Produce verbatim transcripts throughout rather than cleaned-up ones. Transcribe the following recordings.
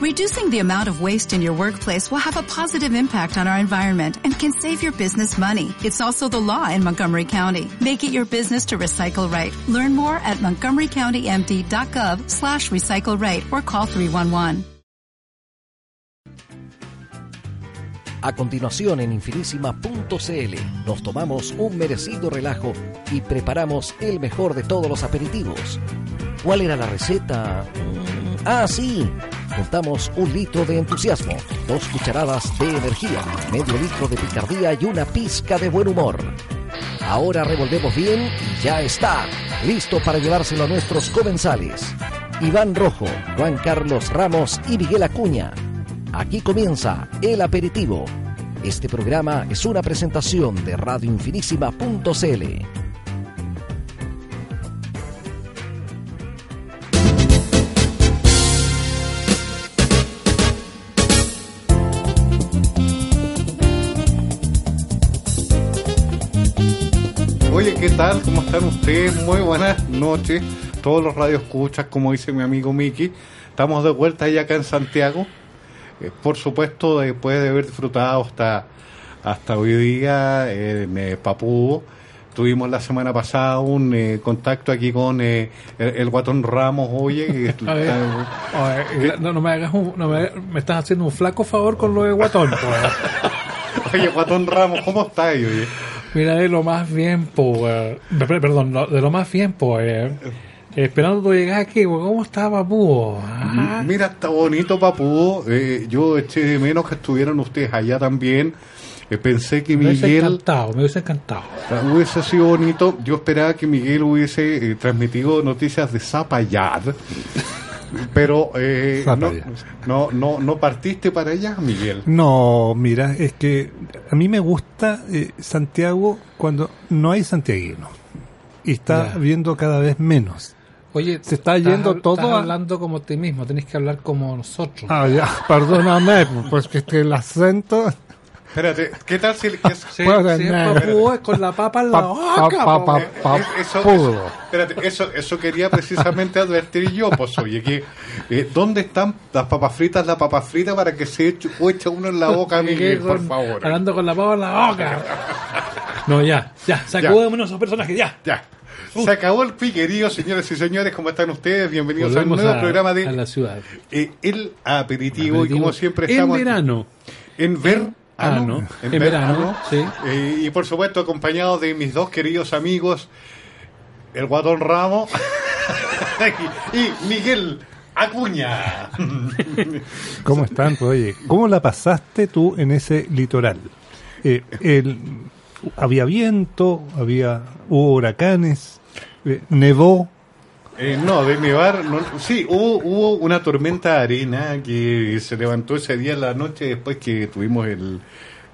Reducing the amount of waste in your workplace will have a positive impact on our environment and can save your business money. It's also the law in Montgomery County. Make it your business to recycle right. Learn more at Montgomery County M D dot gov slash recycle right or call three one one. A continuación en Infinísima punto c l nos tomamos un merecido relajo y preparamos el mejor de todos los aperitivos. ¿Cuál era la receta? Ah, sí, juntamos un litro de entusiasmo, dos cucharadas de energía, medio litro de picardía y una pizca de buen humor. Ahora revolvemos bien y ya está, listo para llevárselo a nuestros comensales. Iván Rojo, Juan Carlos Ramos y Miguel Acuña. Aquí comienza El Aperitivo. Este programa es una presentación de Radio Infinísima punto c l. Oye, ¿qué tal? ¿Cómo están ustedes? Muy buenas noches. Todos los radioescuchas, como dice mi amigo Miki, estamos de vuelta allá acá en Santiago. Por supuesto, después de haber disfrutado hasta, hasta hoy día en eh, Papúa, tuvimos la semana pasada un eh, contacto aquí con eh, el, el Guatón Ramos, oye. Que, a ver, a ver, no, no me hagas un, no me, me estás haciendo un flaco favor con lo de Guatón. Pues. Oye, Guatón Ramos, ¿cómo estás, oye? Mira, de lo más bien, po, eh, perdón, de lo más bien, po, eh. Esperando tu llegada aquí, ¿cómo está Papú? Ajá. Mira, está bonito Papú. Eh, yo eché de menos que estuvieran ustedes allá también. Eh, pensé que me Miguel. Me hubiese encantado, me hubiese encantado. Hubiese sido bonito. Yo esperaba que Miguel hubiese eh, transmitido noticias de Zapallar. Pero eh, no, no, no, no partiste para allá, Miguel. No, mira, es que a mí me gusta eh, Santiago cuando no hay santiaguinos. Y está ya. Viendo cada vez menos. Oye, se está yendo hab- todo. Estás hablando a... como ti mismo, tenés que hablar como nosotros. Ah, ya, perdóname, pues que este, el acento. Espérate, ¿qué tal si, que, si, si Papúa es con la papa en la boca? Pa, pa, pa, pa, eh, eso, eso, espérate, eso, eso quería precisamente advertir yo, pues oye, que eh, ¿dónde están las papas fritas, la papa frita para que se eche uno en la boca, Miguel, por favor? Hablando con la papa en la boca. No, ya, ya, sacudémonos esos personajes, ya. Ya. Uh. Se acabó el piquerío, señoras y señores, ¿cómo están ustedes? Bienvenidos a un nuevo a, programa de la ciudad. Eh, el, aperitivo, el aperitivo, y como siempre en estamos... En verano. En ver... En Ah, ah, no. En, en verano, verano sí. eh, Y por supuesto acompañado de mis dos queridos amigos, el Guatón Ramos y, y Miguel Acuña. ¿Cómo están? Oye, ¿cómo la pasaste tú en ese litoral? Eh, el, había viento, había hubo huracanes, eh, nevó. Eh, no, de nevar, no, sí, hubo, hubo una tormenta de arena que se levantó ese día en la noche después que tuvimos el,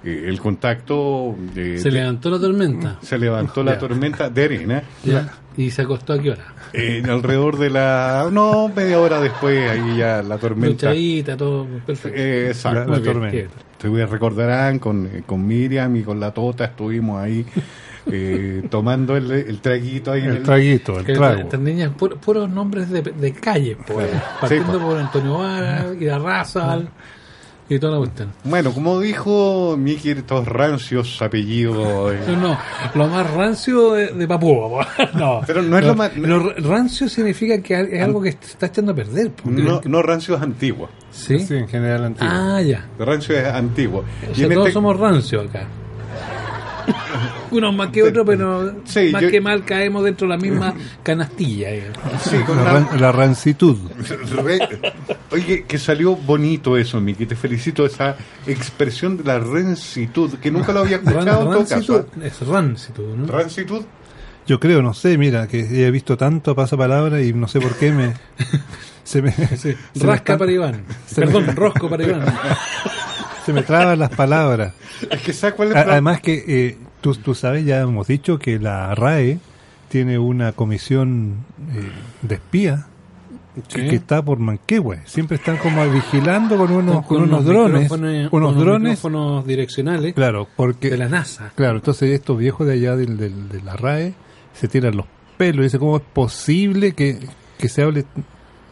el contacto. De, ¿Se levantó la tormenta? Se levantó la ya. tormenta de arena. Ya. ¿Y se acostó a qué hora? Eh, alrededor de la... No, media hora después, ahí ya la tormenta. Luchadita, todo perfecto. Eh, exacto, la, la tormenta. Ustedes recordarán, con, con Miriam y con la Tota estuvimos ahí. Eh, tomando el, el traguito ahí. El, el traguito, el trago. Estas niñas, puros, puros nombres de, de calle, pues. Claro. Partiendo sí, pues. Por Antonio Vara, y la raza, y toda la cuestión. Bueno, como dijo Miki, estos rancios apellidos. Eh. No, no, lo más rancio de, de Papúa. No, pero no es lo, lo más. No, lo rancio significa que es algo que se está echando a perder. No, no, rancio es antiguo. ¿Sí? Sí, en general antiguo. Ah, ya. Rancio es antiguo. O sea, y todos este... somos rancios acá. Unos más que otros, pero sí, más yo... que mal caemos dentro de la misma canastilla. Eh. Sí, con la, ran- la rancitud. Re... Oye, que salió bonito eso, Miki. Te felicito, esa expresión de la rancitud, que nunca lo había escuchado en todo caso. Es rancitud, ¿no? Rancitud. Yo creo, no sé, mira, que he visto tanto pasapalabra y no sé por qué me... se me sí. se Rasca me... para Iván. Se Perdón, me... rosco para Iván. Se me traban las palabras. Es que saco el... Además que... Eh, Tú, tú sabes, ya hemos dicho que la R A E tiene una comisión eh, de espía que, que está por Manquehue. Siempre están como vigilando con unos, con, con unos, unos drones. Unos, unos drones. Micrófonos direccionales, claro, porque, de la NASA. Claro, entonces estos viejos de allá del, del, de la R A E se tiran los pelos y dicen, ¿cómo es posible que, que se hable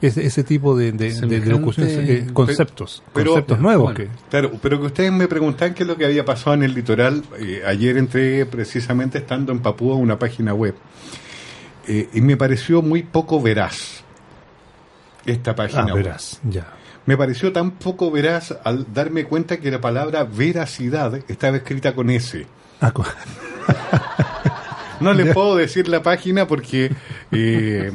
ese, ese tipo de, de, de, de locuciones, eh, conceptos, pero, conceptos pero, nuevos. Bueno, que... Claro, pero que ustedes me preguntan qué es lo que había pasado en el litoral. Eh, ayer entré precisamente estando en Papúa una página web eh, y me pareció muy poco veraz esta página ah, web. Veraz, ya. Me pareció tan poco veraz al darme cuenta que la palabra veracidad estaba escrita con S. Ah, con... No le puedo decir la página porque eh,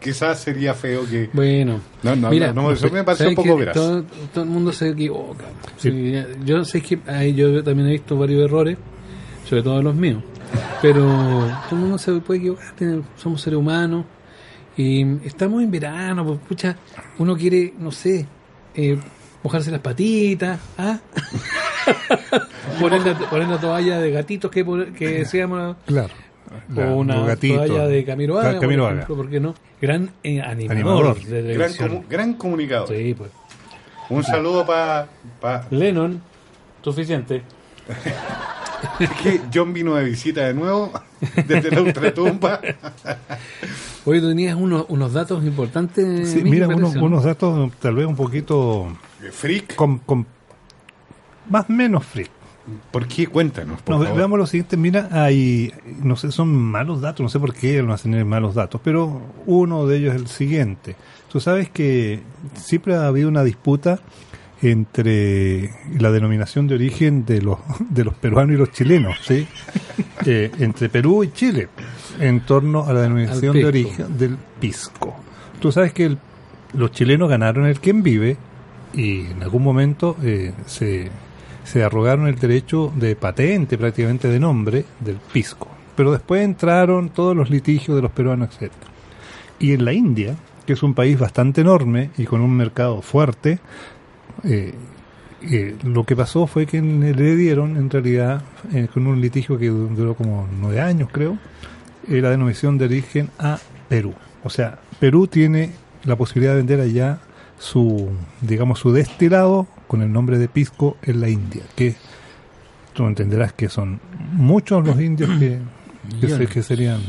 quizás sería feo que... Bueno, no, no, mira, no, no, eso me parece un poco veraz. Todo, todo el mundo se equivoca. Sí. Sí, yo sé que ahí yo también he visto varios errores, sobre todo los míos, pero todo el mundo se puede equivocar, somos seres humanos y estamos en verano, pues, pucha, uno quiere, no sé, eh, mojarse las patitas, ¿ah? poner, la, poner la toalla de gatitos que, que decíamos... Claro. La, o una gatito, toalla de Camilo Haga, por ejemplo, ¿por qué no? Gran eh, animador, animador. De gran, comu- gran comunicador. Sí, pues. Un saludo para... Pa... Lennon, suficiente. Es que John vino de visita de nuevo, desde la ultratumba. Hoy tenías unos, unos datos importantes. Sí, mira, unos, unos datos tal vez un poquito... Freak. Con, con... Más o menos freak. ¿Por qué? Cuéntanos, por no, favor. Veamos lo siguiente. Mira, hay, no sé, son malos datos, no sé por qué no hacen malos datos, pero uno de ellos es el siguiente. Tú sabes que siempre ha habido una disputa entre la denominación de origen de los de los peruanos y los chilenos, ¿sí? eh, entre Perú y Chile, en torno a la denominación de origen del pisco. Tú sabes que el, los chilenos ganaron el Quien Vive y en algún momento eh, se... se arrogaron el derecho de patente prácticamente de nombre del pisco, pero después entraron todos los litigios de los peruanos, etcétera. Y en la India, que es un país bastante enorme y con un mercado fuerte, eh, eh, lo que pasó fue que le dieron en realidad, eh, con un litigio que duró como nueve años creo, eh, la denominación de origen a Perú. O sea, Perú tiene la posibilidad de vender allá su, digamos, su destilado con el nombre de pisco en la India, que tú entenderás que son muchos los indios que, que, se, que serían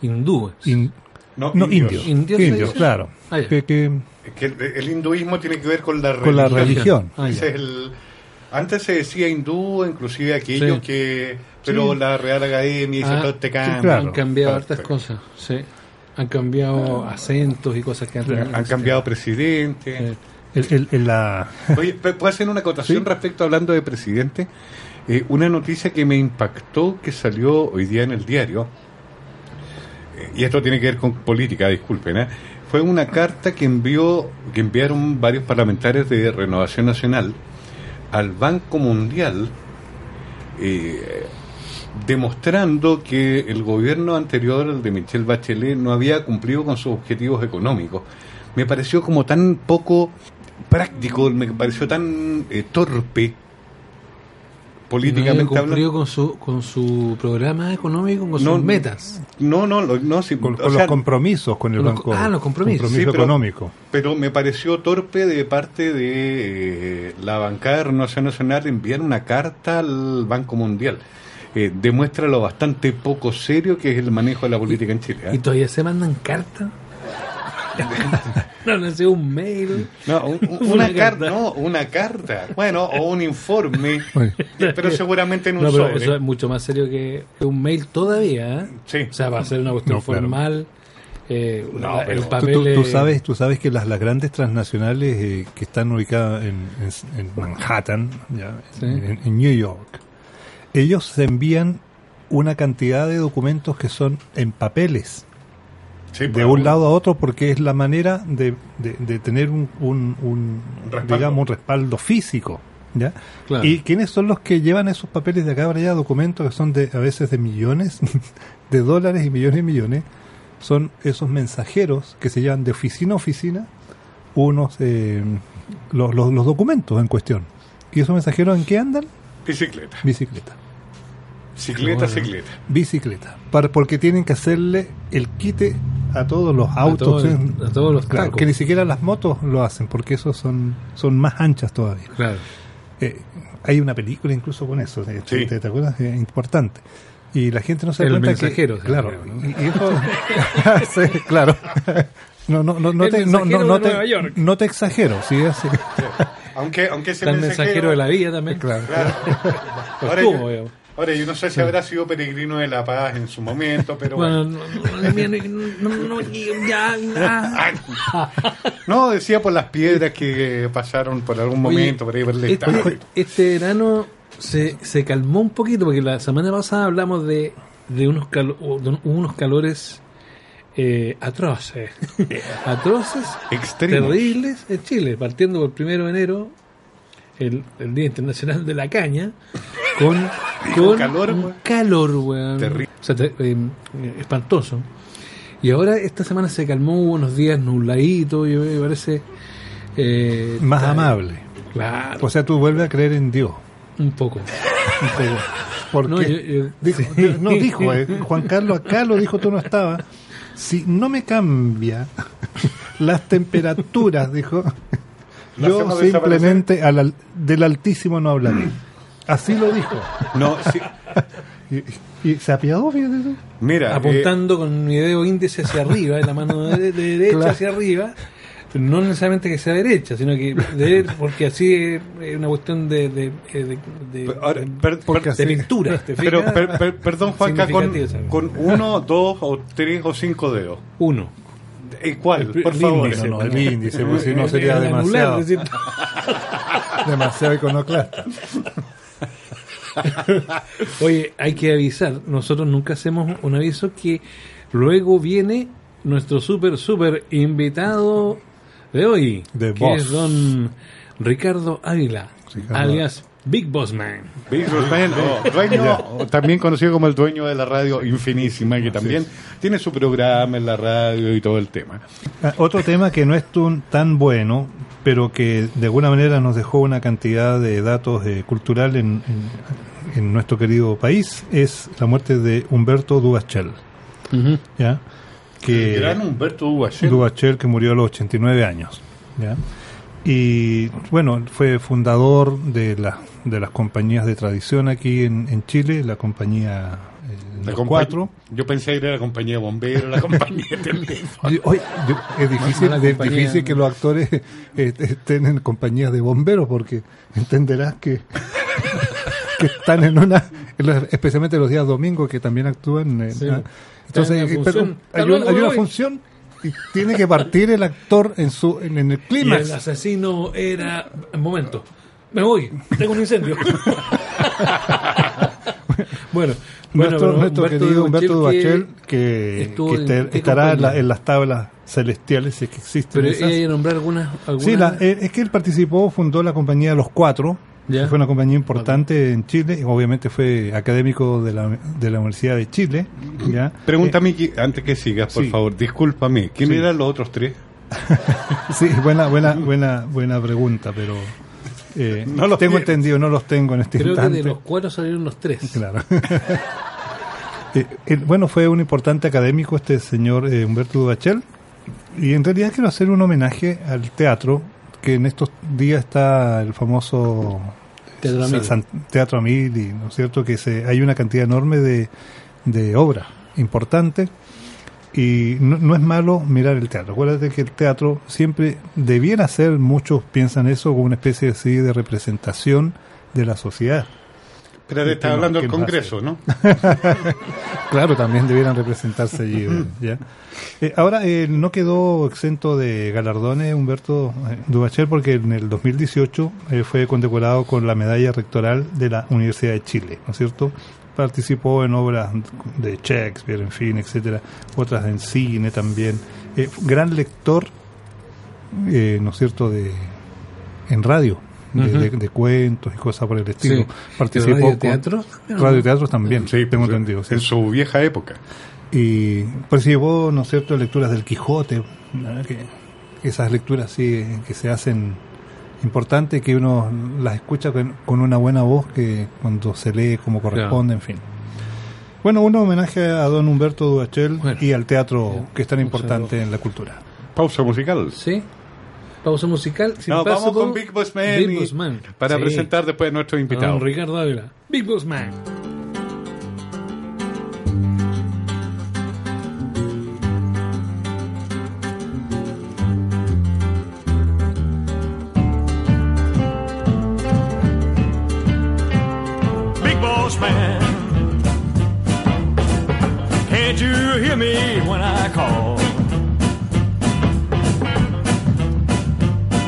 hindúes, in, no, no indios, indios, indios, indios claro, que, que, es que el, el hinduismo tiene que ver con la con religión, la religión. Ah, es el, antes se decía hindú, inclusive aquellos sí. que, pero sí. la Real Academia hizo ah, todo este cambio, sí, claro. han cambiado hartas cosas, sí. Han cambiado ah, acentos y cosas que han Han existido. Cambiado presidente. El, el, el, la... Oye, ¿puedo hacer una acotación ¿Sí? respecto, hablando de presidente? Eh, una noticia que me impactó que salió hoy día en el diario, eh, y esto tiene que ver con política, disculpen, ¿eh? Fue una carta que envió que enviaron varios parlamentarios de Renovación Nacional al Banco Mundial, eh, demostrando que el gobierno anterior, el de Michelle Bachelet, no había cumplido con sus objetivos económicos. Me pareció como tan poco práctico, me pareció tan eh, torpe políticamente hablando. No había cumplido con su, con su programa económico, con no, sus metas. No, no, no, no sí, con, o con sea, los compromisos con el con banco. Los, ah, los compromisos. Compromiso sí, pero, económico. Pero me pareció torpe de parte de eh, la bancada de Renovación Nacional enviar una carta al Banco Mundial. Eh, demuestra lo bastante poco serio que es el manejo de la política en Chile. ¿eh? ¿Y todavía se mandan cartas? no, no sé, un mail. No, un, un, una, una carta. No, una carta. Bueno, o un informe. Pero seguramente en un no, pero sobre. Eso es mucho más serio que un mail todavía. ¿eh? Sí. O sea, va a ser una cuestión no, formal. Claro. Eh, no, la, el papel tú, tú, tú sabes tú sabes que las, las grandes transnacionales eh, que están ubicadas en, en, en Manhattan, ya, ¿Sí? en, en New York. Ellos se envían una cantidad de documentos que son en papeles, sí, de un lado a otro, porque es la manera de, de, de tener un, un, un, respaldo. Digamos, un respaldo físico, ¿ya? Claro. ¿Y quiénes son los que llevan esos papeles de acá para allá? Documentos que son de a veces de millones de dólares y millones y millones. Son esos mensajeros que se llevan de oficina a oficina unos eh, los, los, los documentos en cuestión. ¿Y esos mensajeros en qué andan? Bicicleta. Bicicleta. Cicleta, bueno. cicleta. Bicicleta. Para, porque tienen que hacerle el quite a todos los autos. A, todo el, a todos los claro, tacos. Que ni siquiera las motos lo hacen, porque esos son, son más anchas todavía. Claro. Eh, hay una película incluso con eso. ¿Te, sí. te, te acuerdas? Es importante. Y la gente no se da cuenta mensajero, que... Claro, creo, ¿no? Y, y eso, sí, claro. No, no, no, no, te, no, no, no, te, no te exagero, sí, así. Aunque, aunque ese mensajero, mensajero de la vida también. Claro. Claro. Ahora, estuvo, yo, ahora, yo no sé si sí. habrá sido peregrino de La Paz en su momento, pero bueno. bueno. No, no, no, ya, nah. no, decía por las piedras que pasaron por algún momento. Oye, por ahí por el estado. Este, este verano se, se calmó un poquito, porque la semana pasada hablamos de, de, unos, calo, de unos calores... Eh, atroces atroces extremos. Terribles en Chile, partiendo por el primero de enero, el, el Día Internacional de la Caña, con, con calor, un weón. calor weón. Terrible. O sea, te, eh, espantoso. Y ahora esta semana se calmó, hubo unos días nubladitos, y me parece eh, más tal. amable, claro. O sea, tú vuelves a creer en Dios un poco, un poco. Porque no, yo, yo, dijo, sí. no dijo eh, Juan Carlos acá lo dijo, tú no estabas. Si no me cambia las temperaturas, dijo, yo simplemente al, del Altísimo no hablaré. Así lo dijo. No, sí. y, y se apiadó, fíjate tú. Mira, apuntando eh, con mi dedo índice hacia arriba, de la mano de, de derecha claro. hacia arriba, no necesariamente que sea derecha, sino que de, porque así es una cuestión de de, de, de, ahora, per, per, de, de pintura. Pero per, per, perdón, Juanca, con, con uno, dos o tres o cinco dedos. Uno. ¿Y cuál? El, por el favor. Índice, no, no, el índice, porque si no sería demasiado. Anular, demasiado iconoclasta. Oye, hay que avisar. Nosotros nunca hacemos un aviso que luego viene nuestro súper, súper invitado de hoy, The que Boss. es don Ricardo Ávila, Ricardo. alias Big Boss Man. Big Boss Man, oh, dueño, también conocido como el dueño de la radio Infinísima, que también tiene su programa en la radio y todo el tema. Ah, otro tema que no es tan bueno, pero que de alguna manera nos dejó una cantidad de datos eh, cultural en, en, en nuestro querido país, es la muerte de Humberto Duvauchelle. Uh-huh. ¿Ya? Que gran Humberto Duvauchelle. Duvauchelle, que murió a los ochenta y nueve años. ¿Ya? Y bueno, fue fundador de, la, de las compañías de tradición aquí en, en Chile, la compañía eh, la compa- cuatro. Yo pensé que era la compañía de bomberos, la compañía de teléfono. Hoy, yo, es difícil, no, no, es compañía, difícil que los actores eh, estén en compañías de bomberos, porque entenderás que, que están en una, en los, especialmente los días domingos, que también actúan. Eh, sí. ¿no? Entonces, hay, pero, hay, una, hay una función y tiene que partir el actor en su en, en el clímax. El asesino era... Un momento, me voy, tengo un incendio. bueno, bueno, nuestro, nuestro Humberto querido Humberto Duvauchelle, que, que, que en, estará en, la, en las tablas celestiales, si es que existen. Pero hay que nombrar algunas... algunas... Sí, la, es que él participó, fundó la compañía Los Cuatro, ¿Ya? que fue una compañía importante okay. en Chile, y obviamente fue académico de la, de la Universidad de Chile. ¿Ya? Pregúntame, eh, antes que sigas, por sí. favor, discúlpame, ¿quién sí. eran los otros tres? sí, buena, buena, buena, buena pregunta, pero eh, no los tengo quiero. entendido, no los tengo en este Creo instante. Creo que de los cuatro salieron los tres. Claro. eh, eh, bueno, fue un importante académico este señor eh, Humberto Duvauchelle, y en realidad quiero hacer un homenaje al teatro, que en estos días está el famoso Teatro Amil, San, Teatro Amil y, ¿no es cierto?, que se, hay una cantidad enorme de, de obras importantes, y no, no es malo mirar el teatro. Acuérdate que el teatro siempre debiera ser, muchos piensan eso, como una especie así de representación de la sociedad. Pero te está hablando del Congreso, ¿no? Claro, también debieran representarse allí. ¿Ya? Eh, ahora, eh, no quedó exento de galardones Humberto Duvauchelle, porque en el dos mil dieciocho eh, fue condecorado con la medalla rectoral de la Universidad de Chile, ¿no es cierto? Participó en obras de Shakespeare, en fin, etcétera, otras en cine también. Eh, gran lector, eh, ¿no es cierto?, de en radio. De, uh-huh. de, de cuentos y cosas por el estilo. Sí. Participó radio teatro, radio teatro también, sí, tengo sí, entendido. ¿sí? En su vieja época. Y participó, ¿no es cierto?, lecturas del Quijote, que esas lecturas sí que se hacen importantes, que uno las escucha con, con una buena voz, que cuando se lee como corresponde, claro. en fin. Bueno, un homenaje a don Humberto Duvauchelle bueno, y al teatro bien, que es tan importante en la cultura. Pausa musical. Sí. Pausa musical. Sin no, paso, vamos con Big Boss Man, Big Boss Man. para sí. presentar después a nuestro invitado, don Ricardo Ávila. Big Boss Man. man. Can't you hear me when I call?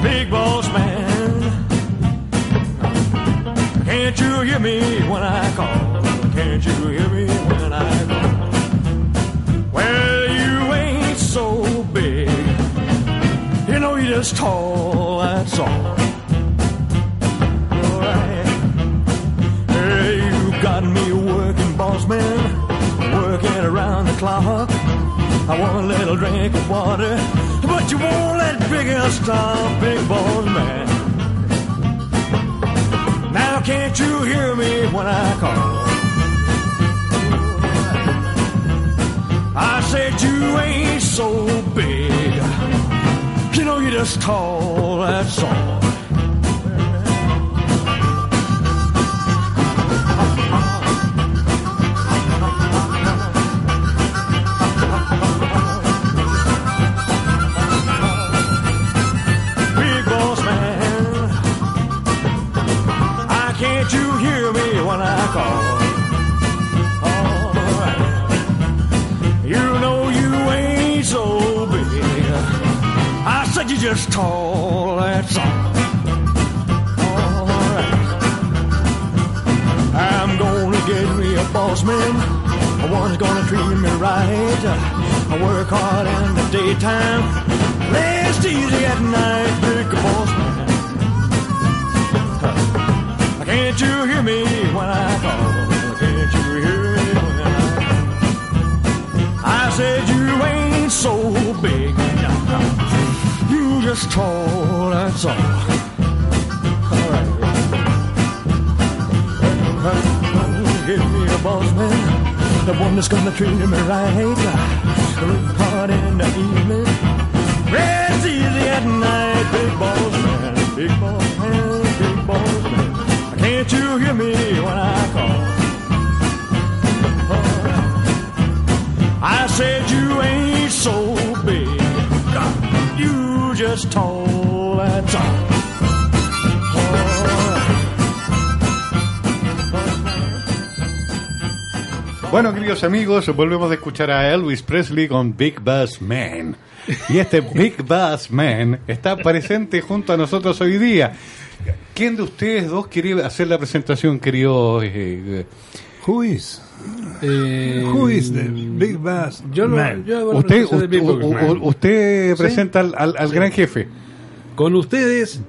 Big Boss Man. Can't you hear me when I call? Can't you hear me when I call? Well, you ain't so big. You know you're just tall, that's all. I want a little drink of water, but you won't let big ass stop, Big Boss Man. Now can't you hear me when I call? I said you ain't so big, you know you're just tall, that's all. Just tall, that's all. All right. I'm gonna get me a boss man, one's gonna treat me right. I work hard in the daytime, rest easy at night. Big Boss Man. Can't you hear me when I call? Can't you hear me when I call? I said you ain't so big. Just tall, that's all. All right. Give me a boss man, the one that's gonna treat me right. Work hard in the evening, rest easy at night. Big boss man, big boss man, big boss man. Can't you hear me when I call? All right. I said you ain't so big. Just tall and tall. Bueno, queridos amigos, volvemos a escuchar a Elvis Presley con Big Boss Man. Y este Big Boss Man está presente junto a nosotros hoy día. ¿Quién de ustedes dos quiere hacer la presentación, querido? Who is? Eh, Who is the Big Boss yo Man? Lo, yo usted usted, Big Boss Man. usted presenta ¿Sí? al, al sí. gran jefe. Con ustedes,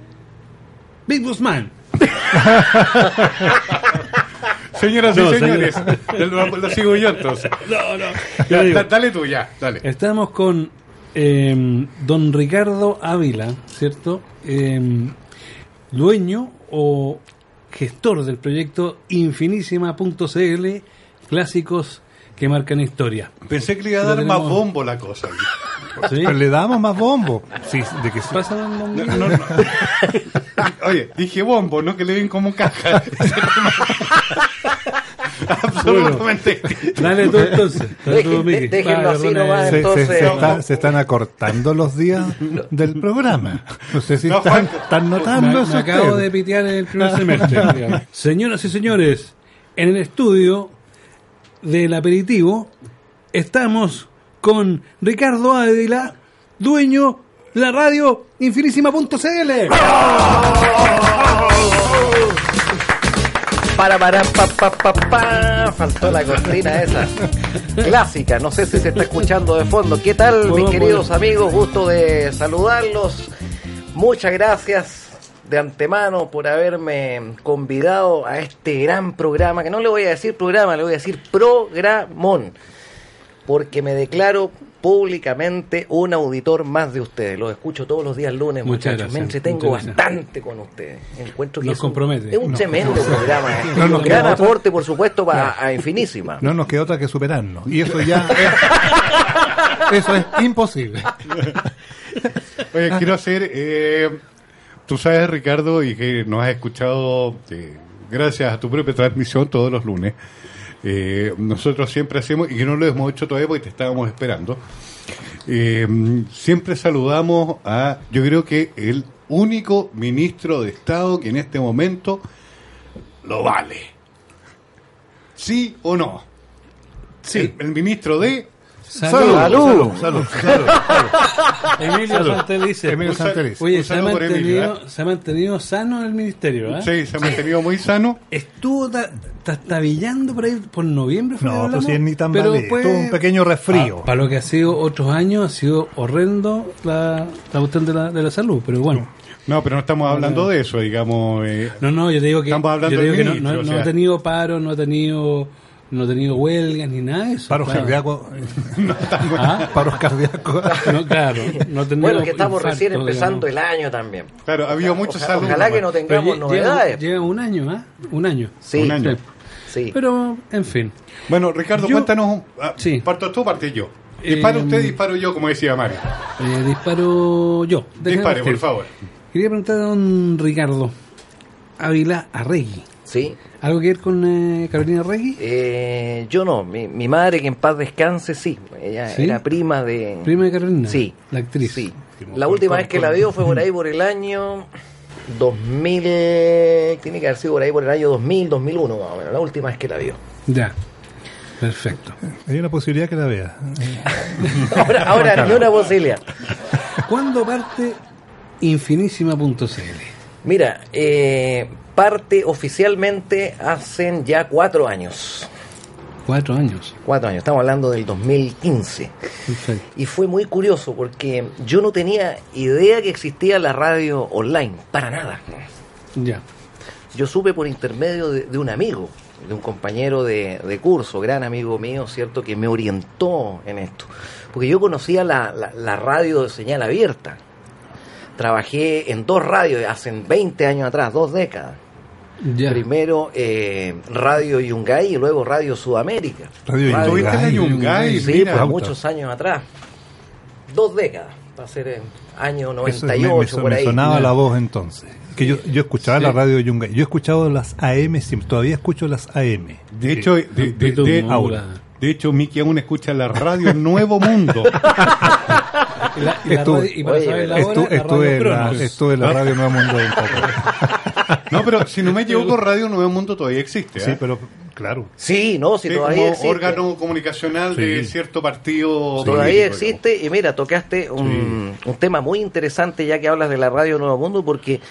Big Boss Man. Señoras no, y señores, señora. lo, lo sigo yo entonces. No, no. Ya, da, dale tú, ya. Dale. Estamos con eh, don Ricardo Ávila, ¿cierto? Eh, dueño o gestor del proyecto Infinísima punto c l, clásicos que marcan historia. Pensé que le iba a dar tenemos... más bombo la cosa. ¿Sí? Pero le damos más bombo. Sí, de que pasa don bombo. No, no, no. Oye, dije bombo, no que le den como caja. Absolutamente. Bueno, dale tú entonces. Deje, déjenlo así nomás entonces. Se, se, está, se están acortando los días del programa. No sé si no, están, están notando eso. Me, me acabo de pitear el primer semestre. Digamos. Señoras y señores, en el estudio del aperitivo estamos con Ricardo Ávila, dueño de la radio Infinísima punto c l. Para, para, pa, pa, pa, pa. Faltó la cortina esa clásica, no sé si se está escuchando de fondo. ¿Qué tal, bueno, mis queridos bueno. amigos? Gusto de saludarlos. Muchas gracias de antemano por haberme convidado a este gran programa, que no le voy a decir programa, le voy a decir programón, porque me declaro públicamente un auditor más de ustedes. Los escucho todos los días lunes, muchachos. Muchas gracias, me entretengo bastante con ustedes. Encuentro que nos es un, compromete. Es un nos tremendo compromete. programa. No eh. nos un gran aporte, otra. por supuesto, para no. a Infinísima. No nos queda otra que superarnos. Y eso ya es, eso es imposible. Oye, quiero hacer... Eh, tú sabes, Ricardo, y que nos has escuchado eh, gracias a tu propia transmisión todos los lunes. Eh, nosotros siempre hacemos, y que no lo hemos hecho todavía porque te estábamos esperando, eh, siempre saludamos a, yo creo que el único ministro de Estado que en este momento lo vale, ¿Sí o no? Sí. El, el ministro de... Salud. Salud. Salud. Salud. Salud. Salud. Emilio Santel dice... Emilio Santel dice. Oye, se ha, Emilio, ¿eh? se ha mantenido sano en el ministerio, ¿eh? Sí, se ha mantenido muy sano. Estuvo trastabillando ta, ta, por ahí por noviembre. No, hablamos, pues sí, ni tan pero vale. Pues, tuvo un pequeño resfrío. Ah, para lo que ha sido otros años, ha sido horrendo la, la cuestión de la, de la salud, pero bueno. No, pero no estamos hablando no. de eso, digamos. Eh, no, no, yo te digo que, estamos hablando yo te digo ministro, que no, no, o sea, no ha tenido paro, no ha tenido... no ha tenido huelgas ni nada de eso. Paros claro. cardíacos. No, ¿Ah? Paros cardíacos. No, claro. No bueno, que estamos infarto, recién empezando digamos. el año también. Claro, ha habido o sea, muchos saludos. Ojalá que no tengamos Pero novedades. Lleva, lleva un año, ¿ah? ¿eh? Un año. Sí. Un año. Sí. Pero, en fin. Bueno, Ricardo, yo, cuéntanos. Ah, sí. Parto tú, parte yo. Disparo eh, usted, disparo yo, como decía Mario. Eh, disparo yo. Dispare, por favor. Quería preguntar a don Ricardo Ávila Arregui. Sí. ¿Algo que ver con eh, Carolina Regui? Eh, yo no, mi, mi madre, que en paz descanse, sí. Ella ¿Sí? era prima de... ¿Prima de Carolina? Sí. La actriz. Sí. La última vez que la veo fue por ahí por el año dos mil... Tiene que haber sido por ahí por el año dos mil, dos mil uno más o menos. La última vez que la vio. Ya. Perfecto. Hay una posibilidad que la vea. ahora ahora hay una posibilidad. ¿Cuándo parte Infinísima punto c l? Mira, eh... parte oficialmente hacen ya cuatro años. ¿Cuatro años? Cuatro años, estamos hablando del dos mil quince. Perfecto. Y fue muy curioso porque yo no tenía idea que existía la radio online, para nada. Ya. Yo supe por intermedio de, de un amigo, de un compañero de, de curso, gran amigo mío, ¿cierto?, que me orientó en esto. Porque yo conocía la, la, la radio de señal abierta. Trabajé en dos radios hace veinte años atrás, dos décadas. Ya. Primero eh, Radio Yungay y luego Radio Sudamérica. Radio, radio ¿Tuviste Yungay? La Yungay? Sí, mira, por muchos años atrás. Dos décadas, va a ser en año noventa y ocho, Eso me, me, por ahí. Me sonaba la voz entonces. Que yo, yo escuchaba sí. la radio Yungay. Yo he escuchado las A M, todavía escucho las A M. De hecho, de, de, de, de, de, ahora. De hecho, Miki aún escucha la radio Nuevo Mundo. La, y estuve, radio, y para oye, saber la hora, estuve, la estuve, en la, estuve en la radio Nuevo Mundo un poco. No, pero si no me equivoco, Radio Nuevo Mundo todavía existe, ¿eh? Sí, pero claro. Sí, no, si sí, todavía como existe. Órgano comunicacional sí. de cierto partido. Sí, todavía existe digamos. Y mira, tocaste un, sí. un tema muy interesante ya que hablas de la Radio Nuevo Mundo porque,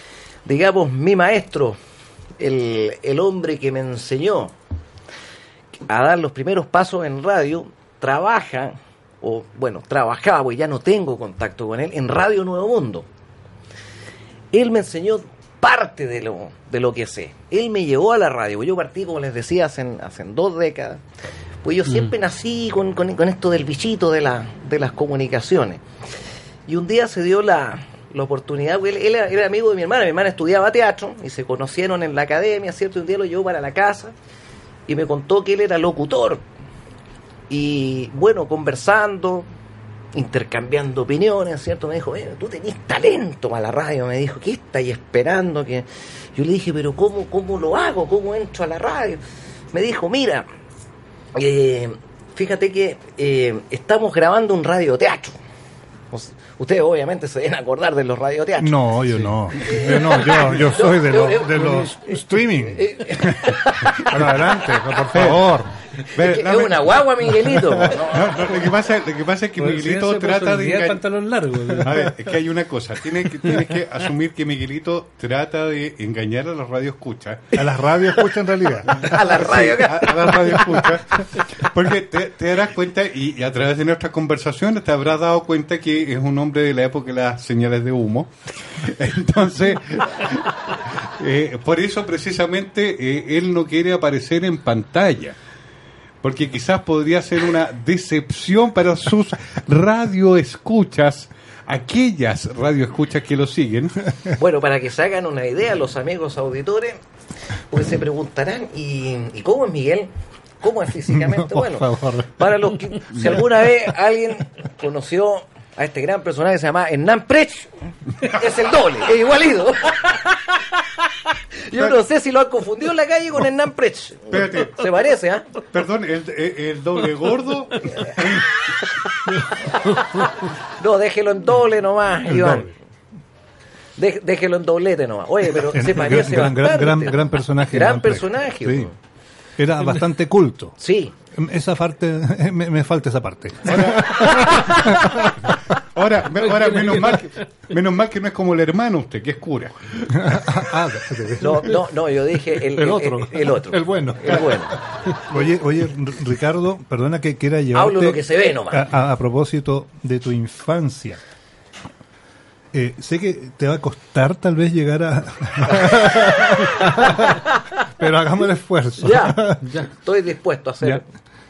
digamos, mi maestro, el, el hombre que me enseñó a dar los primeros pasos en radio, trabaja... o bueno, trabajaba, porque ya no tengo contacto con él, en Radio Nuevo Mundo. Él me enseñó parte de lo, de lo que sé. Él me llevó a la radio, yo partí, como les decía, hace, hace dos décadas, pues yo siempre mm. nací con, con, con esto del bichito de, la, de las comunicaciones. Y un día se dio la, la oportunidad, porque él, él era, era amigo de mi hermana, mi hermana estudiaba teatro, y se conocieron en la academia, ¿cierto? Y un día lo llevó para la casa, y me contó que él era locutor. Y bueno, conversando, intercambiando opiniones, ¿cierto? Me dijo, eh, tú tenés talento para la radio. Me dijo, ¿qué estáis esperando? Que... Yo le dije, pero ¿cómo, cómo lo hago? ¿Cómo entro a la radio? Me dijo, mira, eh, fíjate que eh, estamos grabando un radioteatro. O sea, ustedes obviamente se deben acordar de los radioteatros. No, yo sí. no. Yo no, yo, yo soy de, lo, de los streaming. Pero adelante, por favor. Ver, es, que, es una guagua, Miguelito. No, no, no, lo, que pasa, lo que pasa es que por Miguelito trata de engañar. Pantalón largo. A ver, es que hay una cosa. Tienes que, tienes que asumir que Miguelito trata de engañar a las radioescuchas. A las radioescuchas en realidad. A las radioescuchas. Sí, a, a las radioescuchas. Porque te, te darás cuenta, y, y a través de nuestras conversaciones te habrás dado cuenta que es un hombre de la época de las señales de humo. Entonces, eh, por eso precisamente eh, él no quiere aparecer en pantalla. Porque quizás podría ser una decepción para sus radioescuchas, aquellas radioescuchas que lo siguen. Bueno, para que se hagan una idea, los amigos auditores, pues se preguntarán, ¿y, y cómo es Miguel? ¿Cómo es físicamente? No, bueno, por favor. Para los que, si alguna vez alguien conoció a este gran personaje que se llama Hernán Prech, es el doble, es igualito. Yo no sé si lo han confundido en la calle con Hernán Prech. Espérate. Se parece, ¿ah? ¿eh? Perdón, ¿el, el doble gordo? No, déjelo en doble nomás, el Iván. Doble. De, déjelo en doblete nomás. Oye, pero se parece gran, bastante. Gran, gran, gran personaje. Gran personaje. Sí. Era bastante culto. Sí. Esa parte, me, me falta esa parte. Ahora, ahora, me, ahora menos, mal que, menos mal que no es como el hermano usted, que es cura. No, no, no, yo dije el, el, otro. el, el otro. El bueno. El bueno. Oye, oye, Ricardo, perdona que quiera llevarte... Hablo lo que se ve nomás. A, a, a propósito de tu infancia. Eh, sé que te va a costar tal vez llegar a... Pero hagamos el esfuerzo. Ya, ya. Estoy dispuesto a hacer,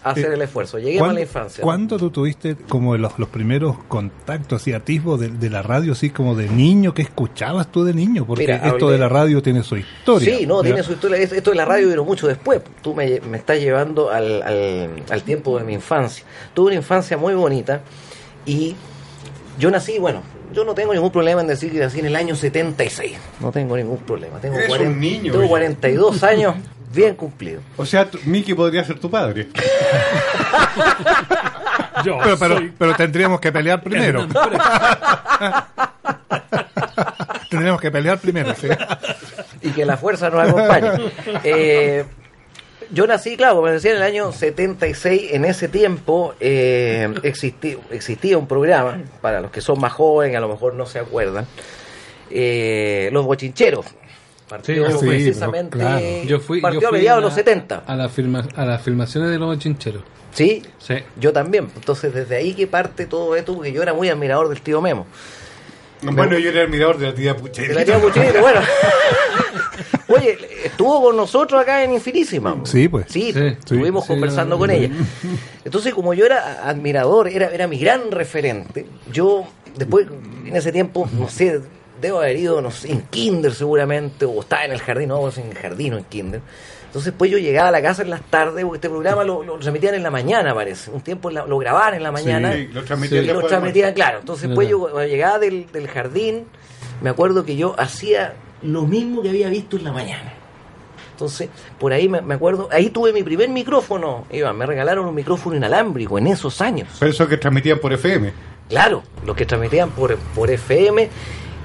a hacer eh, el esfuerzo. Lleguemos a la infancia. ¿Cuándo tú tuviste como los, los primeros contactos y atisbos de, de la radio, así como de niño? ¿Qué escuchabas tú de niño? Porque Mira, esto hablé... de la radio tiene su historia. Sí, no, ¿verdad? Tiene su historia. Esto de la radio vino mucho después. Tú me, me estás llevando al, al, al tiempo de mi infancia. Tuve una infancia muy bonita y yo nací, bueno... Yo no tengo ningún problema en decir que nací en el año setenta y seis. No tengo ningún problema. Tengo, cuarenta, niño, tengo cuarenta y dos años bien cumplido. O sea, tu, Mickey podría ser tu padre. Yo pero, pero, soy... pero tendríamos que pelear primero. tendríamos que pelear primero, sí. Y que la fuerza nos acompañe. Eh, yo nací, claro, como decía, en el año setenta y seis. En ese tiempo eh, existi- existía un programa, para los que son más jóvenes, a lo mejor no se acuerdan, eh, Los Bochincheros. Partió sí, precisamente, claro. yo fui, partió yo fui a mediados de los setenta. A, la firma, a las filmaciones de Los Bochincheros. ¿Sí? Sí, yo también. Entonces, desde ahí que parte todo esto, porque yo era muy admirador del tío Memo. Bueno, Memo. Yo era admirador de la tía Pucherita. De la tía Pucherita, bueno... Oye, estuvo con nosotros acá en Infinísima. Sí, pues. Sí, sí estuvimos sí, conversando sí, con ella. Entonces, como yo era admirador, era, era mi gran referente, yo después, en ese tiempo, no sé, debo haber ido no sé, en kinder seguramente, o estaba en el jardín, no, en el jardín o en kinder. Entonces, pues yo llegaba a la casa en las tardes, porque este programa lo, lo transmitían en la mañana, parece. Un tiempo la, lo grababan en la mañana. Sí, lo transmitían. Sí, lo transmitían, claro. Entonces, pues yo cuando llegaba del, del jardín, me acuerdo que yo hacía... lo mismo que había visto en la mañana. Entonces, por ahí me, me acuerdo, ahí tuve mi primer micrófono, Iván, me regalaron un micrófono inalámbrico en esos años. Pero eso que transmitían por F M. Claro, los que transmitían por, por F M,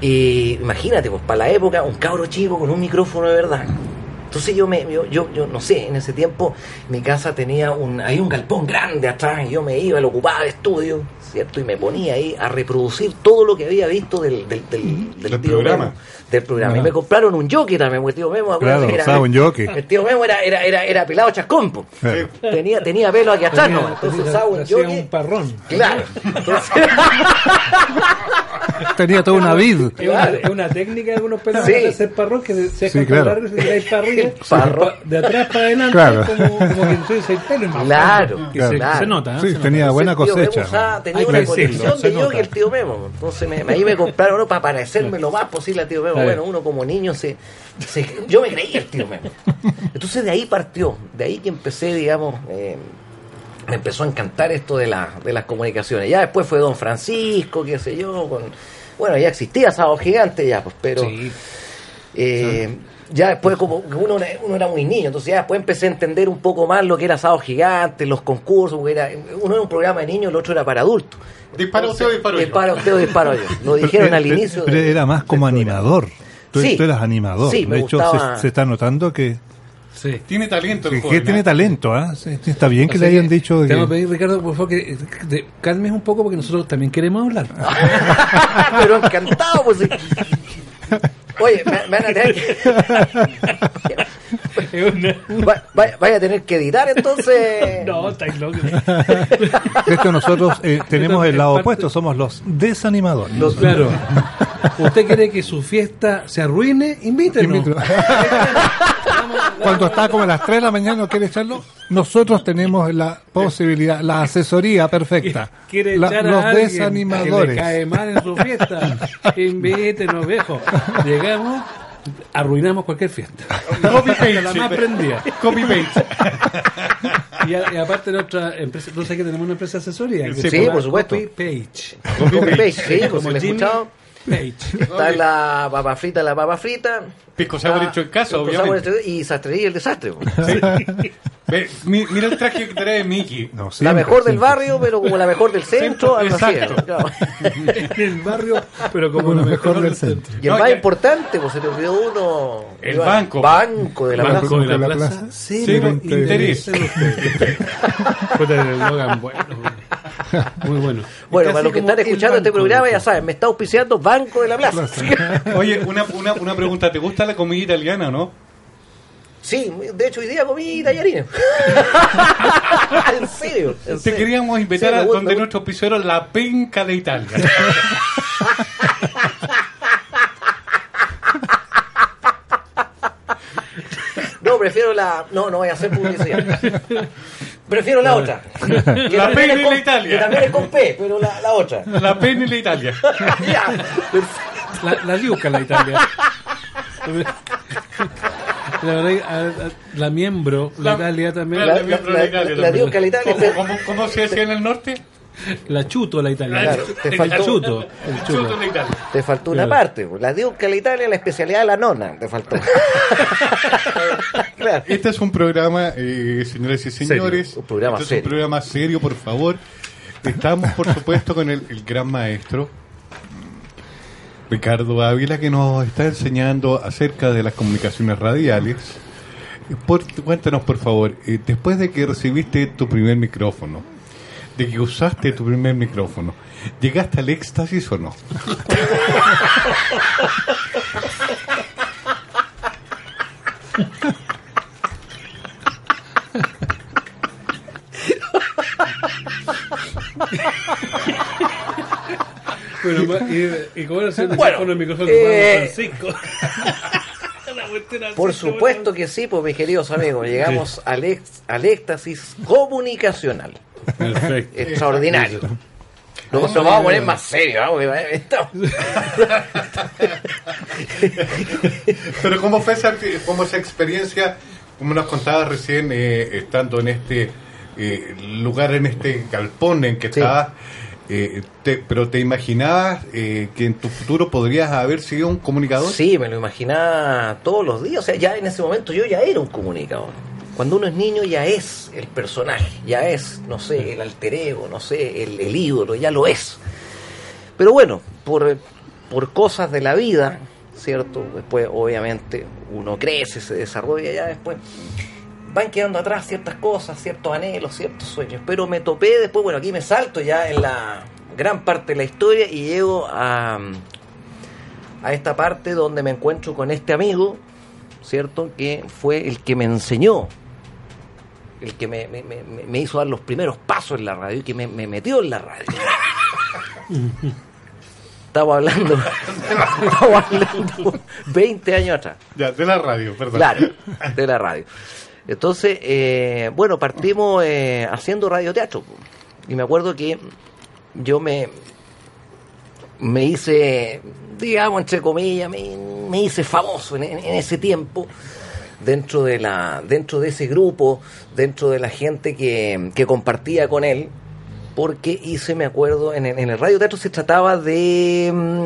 y imagínate, pues para la época, un cabro chico con un micrófono de verdad. Entonces yo me, yo, yo, yo no sé, en ese tiempo mi casa tenía un, ahí un galpón grande atrás, y yo me iba, lo ocupaba de estudio, ¿cierto? Y me ponía ahí a reproducir todo lo que había visto del, del, del, del tío programa. Memo, del programa. No. Y me compraron un jockey también, porque el tío Memo, claro, era, era, un jockey. El tío Memo era, era, era, era pelado chascón, po. Sí. Tenía, tenía pelo aquí atrás, tenía, ¿no? Entonces usaba un jockey. Un parrón. Claro. Entonces, tenía toda una vid. Vale. Una, una técnica de algunos pelos de sí. hacer parrón, que se deja sí, claro. parrilla de atrás para adelante, claro. como, como que entonces hay pelo. Claro, claro. Se, claro. se nota. ¿eh? Sí, se nota. Tenía buena cosecha. Usaba, tenía hay una colección sí, de yo que el tío Memo. Entonces me, ahí me compraron uno para parecerme lo más posible al tío Memo. Bueno, uno como niño se, se yo me creía el tío Memo. Entonces de ahí partió, de ahí que empecé, digamos... Eh, me empezó a encantar esto de, la, de las comunicaciones. Ya después fue Don Francisco, qué sé yo, con, bueno, ya existía Sábado Gigante ya, pues, pero sí. eh, ya después como uno, uno era muy niño, entonces ya después empecé a entender un poco más lo que era Sábado Gigante, los concursos, porque era, uno era un programa de niños, el otro era para adultos. Dispara usted o disparo yo. Dispara usted o disparo yo. Lo dijeron pero, al inicio. Pero de, era más como animador. Tú, sí. tú eras animador. Sí, de hecho, gustaba... se, se está notando que... Sí. Tiene talento el joven, tiene ¿no? talento, ¿eh? Sí, está bien que Así le hayan que, dicho. Te voy a pedir, Ricardo, por favor, que te calmes un poco porque nosotros también queremos hablar. Pero encantado, pues. Oye, me, me van a tener que... Va, vaya, vaya a tener que editar, entonces... No, estáis locos. Esto nosotros eh, tenemos el lado opuesto, somos los desanimadores. Los, claro. Usted quiere que su fiesta se arruine, invítenos. Cuando está como a las tres de la mañana no quiere echarlo, nosotros tenemos la posibilidad, la asesoría perfecta. Quiere la, echar a los alguien desanimadores. Que le cae mal en su fiesta. Invítenos, viejo. Llegamos, arruinamos cualquier fiesta. Copy paste, la más prendida. Copy paste. Y, a, y aparte nuestra empresa, entonces que tenemos una empresa de asesoría. Sí, por supuesto. Copy page. Copy page, sí, como Jimmy. Está la papa frita, la papa frita. Pisco sour hecho en casa, obviamente. Y sastrería el desastre. Sí. Ve, mira el traje que trae Mickey. No, siempre, la mejor siempre. Del barrio, pero como la mejor del centro. Al claro. El barrio, pero como, como la mejor, mejor del centro. Y el no, más ya... importante, pues se te olvidó uno. El Iván, banco. Banco de la banco plaza. Banco de la plaza. Sí, cero interés. Logan, bueno. Muy bueno. Bueno, para los que están escuchando este programa, ya saben, me está auspiciando Banco de la Plaza. Oye, una, una, una pregunta, ¿te gusta la comida italiana o no? Sí, de hecho hoy día comí tallarines. En serio. En Te serio. Queríamos invitar sí, a donde nuestro pisero, la penca de Italia. No, prefiero la... No, no voy a hacer publicidad. Prefiero la otra. La pena y la Italia. Que también es con P, pero la, la otra. La pena y la Italia. La liuca la Italia. La verdad, a, a, la miembro, la, la Italia también. La, la, la, la, la Italia. La liuca la Italia. ¿Cómo, cómo, cómo se decía en el norte? La chuto la Italia. Claro, te faltó, el chuto. El chuto. Chuto la Italia. Te faltó una claro. parte. La liuca la Italia, la especialidad de la nona. Te faltó. Claro. Este es un programa, eh, señoras y señores. Un programa este serio. Es un programa serio, por favor. Estamos, por supuesto, con el, el gran maestro Ricardo Ávila, que nos está enseñando acerca de las comunicaciones radiales. Por, cuéntanos, por favor, eh, después de que recibiste tu primer micrófono, de que usaste tu primer micrófono, ¿llegaste al éxtasis o no? Bueno, y, y cómo era el bueno, micrófono eh... Francisco. Por supuesto que sí, pues mis queridos amigos, llegamos sí. al, ex, al éxtasis comunicacional. Perfecto. Extraordinario. No, nos vamos a poner más serio, vamos, pero cómo fue esa, cómo esa experiencia, como nos contabas recién, eh, estando en este eh, lugar, en este galpón en que estabas. Sí. Eh, te, pero te imaginabas eh, que en tu futuro podrías haber sido un comunicador. Sí, me lo imaginaba todos los días. O sea, ya en ese momento yo ya era un comunicador. Cuando uno es niño ya es el personaje, ya es, no sé, el alter ego, no sé, el, el ídolo, ya lo es. Pero bueno, por, por cosas de la vida, ¿cierto? Después, obviamente, uno crece, se desarrolla ya después. Van quedando atrás ciertas cosas, ciertos anhelos, ciertos sueños, pero me topé después, bueno, aquí me salto ya en la gran parte de la historia y llego a a esta parte donde me encuentro con este amigo, ¿cierto? Que fue el que me enseñó, el que me, me, me, me hizo dar los primeros pasos en la radio y que me, me metió en la radio. Estamos hablando, estamos hablando veinte años atrás. Ya, de la radio, perdón. Claro, de la radio. Entonces, eh, bueno, partimos eh, haciendo radioteatro. Y me acuerdo que yo me, me hice, digamos, entre comillas, me, me hice famoso en, en ese tiempo dentro de la dentro de ese grupo, dentro de la gente que, que compartía con él, porque hice, me acuerdo, en, en el radioteatro se trataba de...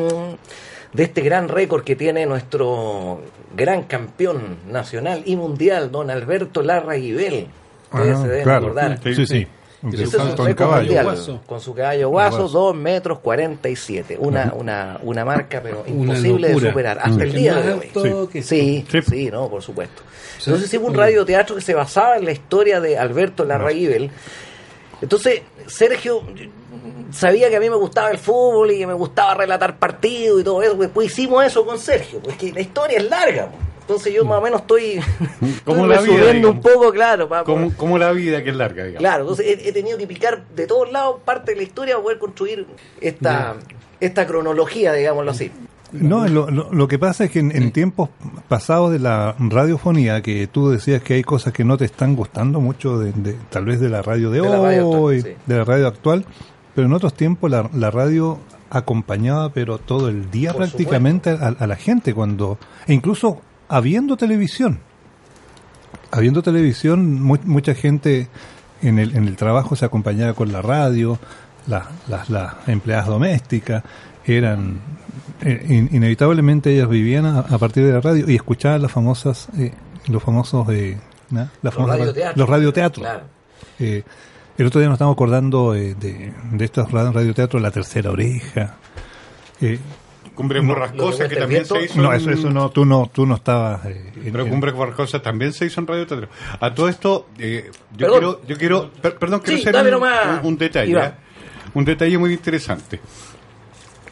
de este gran récord que tiene nuestro gran campeón nacional y mundial, don Alberto Larraguibel. Ustedes ah, se deben claro, acordar. Sí, sí. sí. Ese es un récord mundial, guaso. Con su caballo guaso, dos metros cuarenta y siete. Una, una, una marca, pero imposible de superar. Hasta el día de hoy. Sí, sí, sí. sí no, por supuesto. Entonces hicimos un radioteatro que se basaba en la historia de Alberto Larraguibel. Entonces, Sergio... sabía que a mí me gustaba el fútbol y que me gustaba relatar partidos y todo eso, pues hicimos eso con Sergio, porque la historia es larga, pues. Entonces yo más o menos estoy, estoy resumiendo un poco, claro. Para, como, por... como la vida que es larga, digamos. Claro, entonces he, he tenido que picar de todos lados parte de la historia para poder construir esta, esta cronología, digámoslo así. No, lo, lo, lo que pasa es que en, en tiempos pasados de la radiofonía, que tú decías que hay cosas que no te están gustando mucho, de, de, tal vez de la radio de, de hoy, sí. de la radio actual... Pero en otros tiempos la, la radio acompañaba pero todo el día por prácticamente a, a la gente, cuando e incluso habiendo televisión. Habiendo televisión, mu- mucha gente en el en el trabajo se acompañaba con la radio, las las la empleadas domésticas, eran eh, in, inevitablemente ellas vivían a, a partir de la radio y escuchaban las famosas eh, los famosos eh, ¿no? las los radioteatros radio claro. eh, el otro día nos estamos acordando eh, de, de estos radioteatros La Tercera Oreja, eh, Cumbres no, Borrascosas, que también se hizo... No, eso, eso no, tú no, tú no estabas... Eh, pero en, Cumbres Borrascosas también se hizo en Radio Teatro. A todo esto, eh, yo perdón. quiero... Yo quiero per, perdón, quiero sí, hacer un, un, un detalle. ¿eh? Un detalle muy interesante.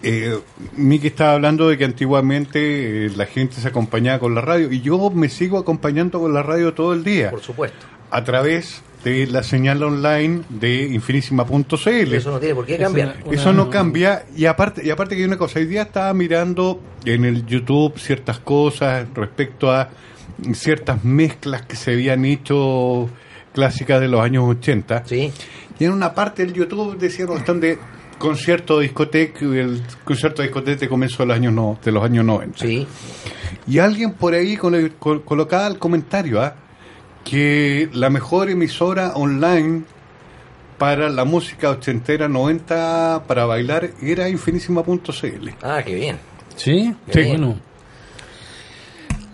Eh, Miki estaba hablando de que antiguamente eh, la gente se acompañaba con la radio, y yo me sigo acompañando con la radio todo el día. Por supuesto. A través de la señal online de Infinísima punto c l. Eso no tiene por qué cambiar. Eso, una, eso no cambia. Y aparte, y aparte que hay una cosa. Hoy día estaba mirando en el YouTube ciertas cosas respecto a ciertas mezclas que se habían hecho clásicas de los años ochenta. Sí. Y en una parte del YouTube decían están de concierto de discoteca, el concierto de discoteca comenzó de los años, no, de los años noventa. Sí. Y alguien por ahí col- col- colocaba el comentario, ¿ah? ¿eh? que la mejor emisora online para la música ochentera, noventa, para bailar, era Infinísima punto c l. Ah, qué bien. Sí, qué sí. Bueno.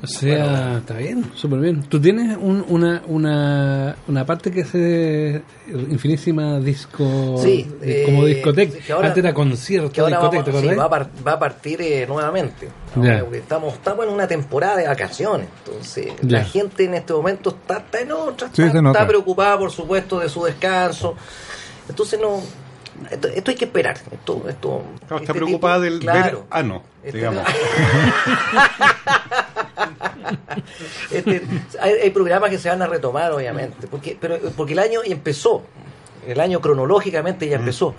O sea, bueno, está bien, súper bien. Tú tienes un, una, una una parte que es eh, Infinísima Disco, sí, eh, como discoteca. Que ahora, antes era concierto, que ahora discoteca, vamos, sí, va, a par, va a partir eh, nuevamente. Yeah. Estamos, estamos en una temporada de vacaciones, entonces yeah. la gente en este momento está, está en otra, sí, está, está preocupada, por supuesto, de su descanso. Entonces no... Esto, esto hay que esperar. Esto, esto, no, está este preocupada tipo, del claro, verano, este, digamos. este, hay, hay programas que se van a retomar, obviamente, porque, pero, porque el año empezó. El año cronológicamente ya empezó,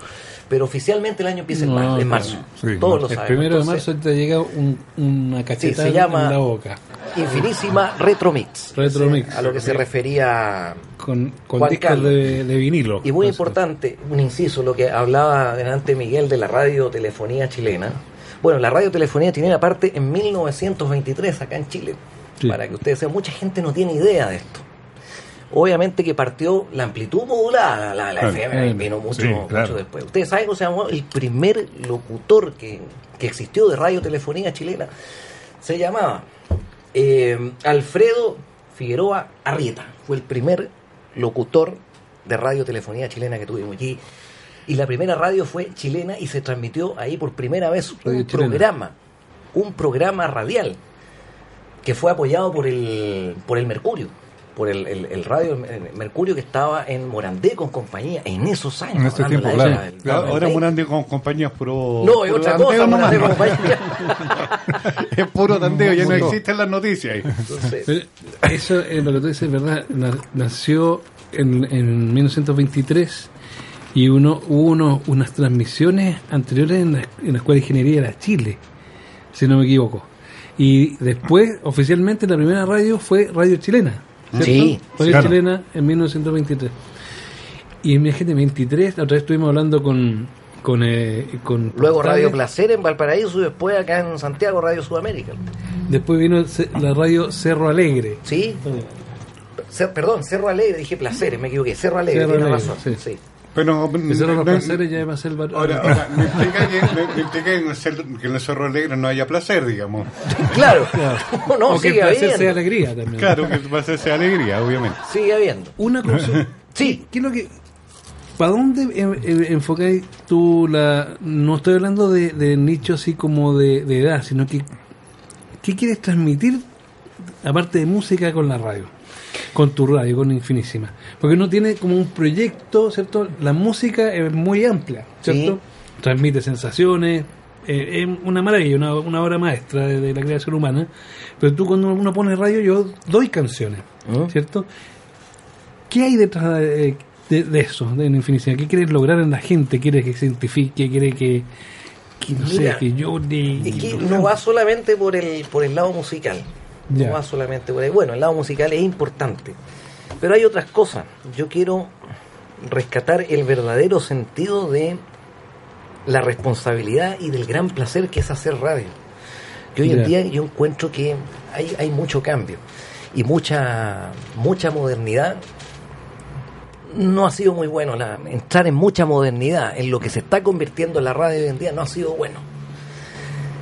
pero oficialmente el año empieza en, mar, no, en marzo. Sí, todos lo sabemos. El primero Entonces, de marzo te llega un, una cachetada sí, se llama en la boca. Infinísima Retromix. Retromix. A lo que se refería con, con discos de, de vinilo. Y muy no importante, sé. un inciso, lo que hablaba delante Miguel de la radiotelefonía chilena. Bueno, la radiotelefonía chilena parte en mil novecientos veintitrés acá en Chile. Sí. Para que ustedes sean, mucha gente no tiene idea de esto. Obviamente que partió la amplitud modulada, la, la claro, F M eh, vino mucho, sí, claro. mucho después. Ustedes saben cómo se llamó el primer locutor que, que existió de radiotelefonía chilena. Se llamaba eh, Alfredo Figueroa Arrieta. Fue el primer locutor de radiotelefonía chilena que tuvimos allí. Y la primera radio fue chilena y se transmitió ahí por primera vez radio un chilena. programa, un programa radial que fue apoyado por el por el Mercurio. por el, el, el radio el Mercurio, que estaba en Morandé con compañía en esos años. En ese tiempo, claro. Era, el, claro ahora Morandé con compañía puro... No, es puro otra cosa, Morandé con compañía. Es puro tandeo, ya no existen las noticias. Entonces, eso es lo que tú dices, ¿verdad? Nació en, en mil novecientos veintitrés y uno hubo uno, unas transmisiones anteriores en la, en la Escuela de Ingeniería de la Chile, si no me equivoco. Y después, oficialmente, la primera radio fue Radio Chilena. ¿Cierto? Sí, Radio claro. Chilena en mil novecientos veintitrés. Y en mil novecientos veintitrés, la otra vez estuvimos hablando con con, eh, con luego Portales. Radio Placer en Valparaíso, y después acá en Santiago Radio Sudamérica. Después vino la radio Cerro Alegre. Sí. Cer- perdón, Cerro Alegre, dije Placeres, me equivoqué. Cerro Alegre, Cerro Alegre tiene razón. Sí. sí. Pero Cerro no, Placeres ya va a ser bar... Ahora, ahora me explica que, que en el Cerro Alegre no haya placer, digamos. Claro, claro. No, no, o que el placer habiendo. sea alegría también. Claro, que el placer sea alegría, obviamente. Sigue habiendo. Una cosa. Sí. ¿Qué es lo que, ¿para dónde enfocáis tú la? No estoy hablando de, de nicho así como de, de edad, sino que ¿qué quieres transmitir aparte de música con la radio? Con tu radio, con Infinísima, porque uno tiene como un proyecto, ¿cierto? La música es muy amplia, ¿cierto? Sí. Transmite sensaciones, eh, es una maravilla, una, una obra maestra de, de la creación humana. Pero tú, cuando uno pone radio, yo doy canciones, ¿cierto? ¿Qué hay detrás de, de, de eso, de Infinísima? ¿Qué quieres lograr en la gente? ¿Quieres que se identifique? ¿Quieres que, que no Mira, sé, que llore? Es que no va solamente por el por el lado musical. Yeah. No va solamente por ahí. Bueno, el lado musical es importante, pero hay otras cosas. Yo quiero rescatar el verdadero sentido de la responsabilidad y del gran placer que es hacer radio. Que hoy yeah. en día yo encuentro que hay, hay mucho cambio y mucha mucha modernidad. No ha sido muy bueno la, entrar en mucha modernidad en lo que se está convirtiendo en la radio hoy en día. No ha sido bueno.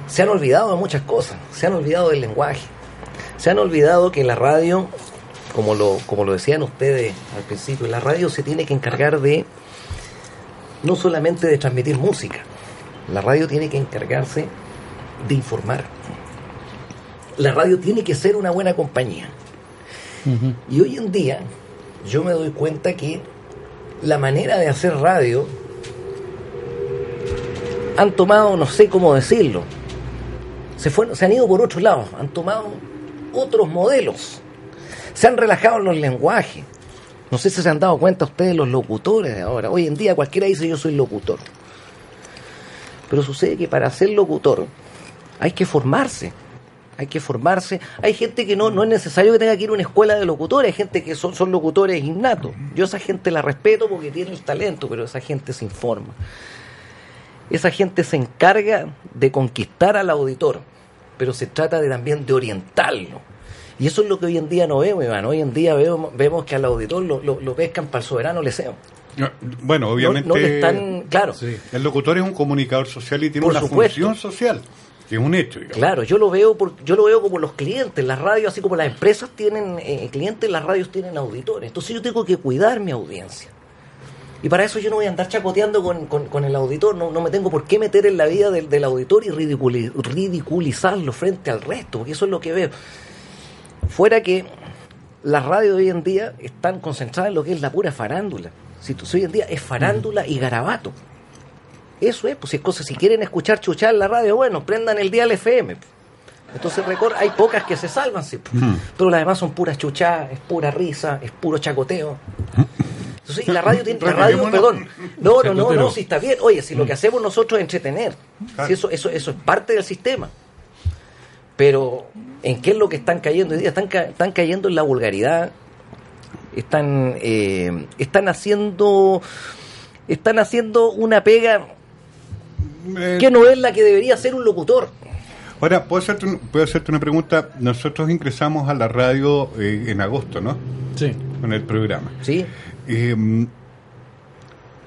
se han olvidado de muchas cosas, se han olvidado del lenguaje, se han olvidado que la radio, como lo, como lo decían ustedes al principio, la radio se tiene que encargar de, no solamente de transmitir música, la radio tiene que encargarse de informar. La radio tiene que ser una buena compañía. Uh-huh. Y hoy en día yo me doy cuenta que la manera de hacer radio han tomado, no sé cómo decirlo, se fueron, se han ido por otros lados, han tomado otros modelos, se han relajado en los lenguajes. No sé si se han dado cuenta ustedes los locutores de ahora. Hoy en día cualquiera dice yo soy locutor, pero sucede que para ser locutor hay que formarse. Hay que formarse. Hay gente que no, no es necesario que tenga que ir a una escuela de locutores. Hay gente que son, son locutores innatos. Yo esa gente la respeto porque tiene el talento, pero esa gente se informa. Esa gente se encarga de conquistar al auditor, pero se trata de, también de orientarlo. Y eso es lo que hoy en día no vemos, Iván. Hoy en día vemos, vemos que al auditor lo, lo, lo pescan para el soberano leseo. Bueno, obviamente... No, no le están... Claro. Sí. El locutor es un comunicador social y tiene por una supuesto. función social. Es un hecho, digamos. Claro, yo lo veo por, yo lo veo como los clientes, las radios, así como las empresas tienen eh, clientes, las radios tienen auditores. Entonces yo tengo que cuidar mi audiencia. Y para eso yo no voy a andar chacoteando con, con, con el auditor, no, no me tengo por qué meter en la vida del, del auditor y ridiculiz, ridiculizarlo frente al resto, porque eso es lo que veo. Fuera que las radios hoy en día están concentradas en lo que es la pura farándula. Si tú, hoy en día es farándula y garabato. Eso es, pues si, cosas, si quieren escuchar chuchar la radio, bueno, prendan el dial F M. Entonces record, hay pocas que se salvan, sí, mm. pero las demás son puras chuchadas, es pura risa, es puro chacoteo. Entonces, y la radio tiene la radio, perdón. No, no, no, no, si está bien. Oye, si lo que hacemos nosotros es entretener, si eso, eso, eso es parte del sistema. Pero ¿en qué es lo que están cayendo hoy día? Están, ca- están cayendo en la vulgaridad, están, eh, están haciendo, están haciendo una pega que no es la que debería hacer un locutor. Ahora, ¿puedo hacerte, un, puedo hacerte una pregunta? Nosotros ingresamos a la radio eh, en agosto, ¿no? Sí. Con el programa. Sí. Eh,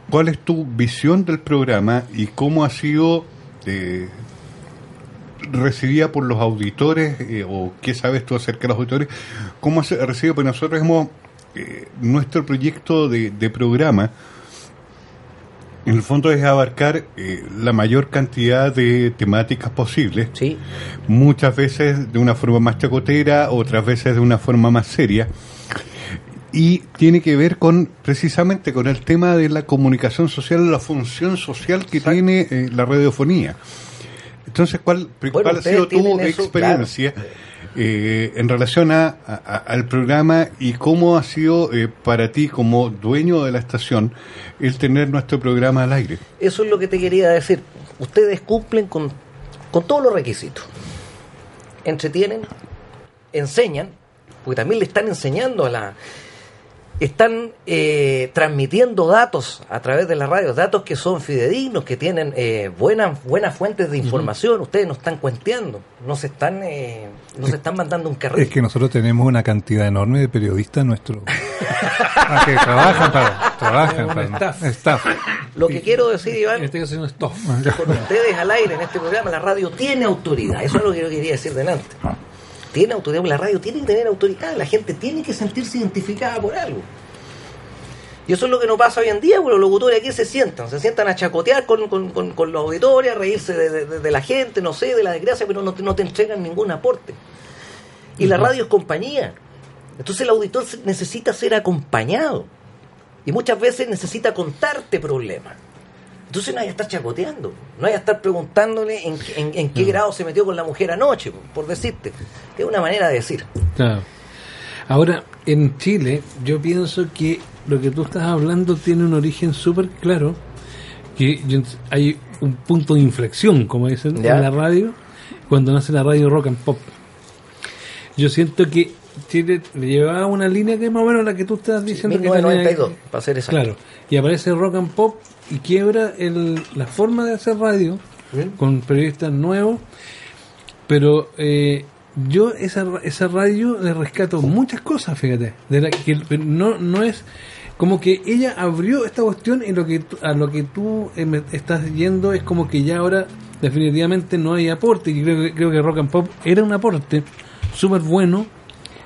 ¿Cuál es tu visión del programa y cómo ha sido eh, recibida por los auditores? Eh, ¿O qué sabes tú acerca de los auditores? ¿Cómo ha sido recibida? Pues nosotros hemos... Eh, nuestro proyecto de, de programa... En el fondo es abarcar eh, la mayor cantidad de temáticas posibles, sí. Muchas veces de una forma más chacotera, otras veces de una forma más seria, y tiene que ver con precisamente con el tema de la comunicación social, la función social que Exacto. tiene eh, la radiofonía. Entonces, ¿cuál, bueno, cuál ha sido tu eso, experiencia claro. eh, en relación a, a, al programa y cómo ha sido eh, para ti como dueño de la estación el tener nuestro programa al aire? Eso es lo que te quería decir. Ustedes cumplen con, con todos los requisitos. Entretienen, enseñan, porque también le están enseñando a la... Están eh, transmitiendo datos a través de la radio, datos que son fidedignos, que tienen eh, buenas buenas fuentes de información. Uh-huh. Ustedes no están cuenteando, no se están eh, no se están mandando un carril. Es que nosotros tenemos una cantidad enorme de periodistas nuestros ah, que trabajan para trabajan para staff. Staff. Lo que quiero decir, Iván, este es un staff. Con ustedes al aire en este programa, la radio tiene autoridad. Eso es lo que yo quería decir delante. Tiene autoridad, la radio tiene que tener autoridad, la gente tiene que sentirse identificada por algo. Y eso es lo que no pasa hoy en día, porque los locutores aquí se sientan, se sientan a chacotear con, con, con, con los auditores, a reírse de, de, de la gente, no sé, de la desgracia, pero no te, no te entregan ningún aporte. Y uh-huh. la radio es compañía. Entonces el auditor necesita ser acompañado. Y muchas veces necesita contarte problemas. Entonces no hay que estar chacoteando, no hay que estar preguntándole en, en, en qué no. grado se metió con la mujer anoche, por decirte. Es una manera de decir. Claro. Ahora, en Chile, yo pienso que lo que tú estás hablando tiene un origen súper claro, que hay un punto de inflexión, como dicen, ¿ya? en la radio, cuando nace la radio rock and pop. Yo siento que Chile le llevaba una línea que es más o menos la que tú estás diciendo. Sí, mil novecientos noventa y dos, que tenía... para ser exacto. Claro, y aparece rock and pop y quiebra el, la forma de hacer radio. Bien. Con periodistas nuevos, pero eh, yo esa esa radio le rescato muchas cosas, fíjate, de la que no no es como que ella abrió esta cuestión, y lo que a lo que tú eh, estás yendo es como que ya ahora definitivamente no hay aporte, y creo que, creo que Rock and Pop era un aporte súper bueno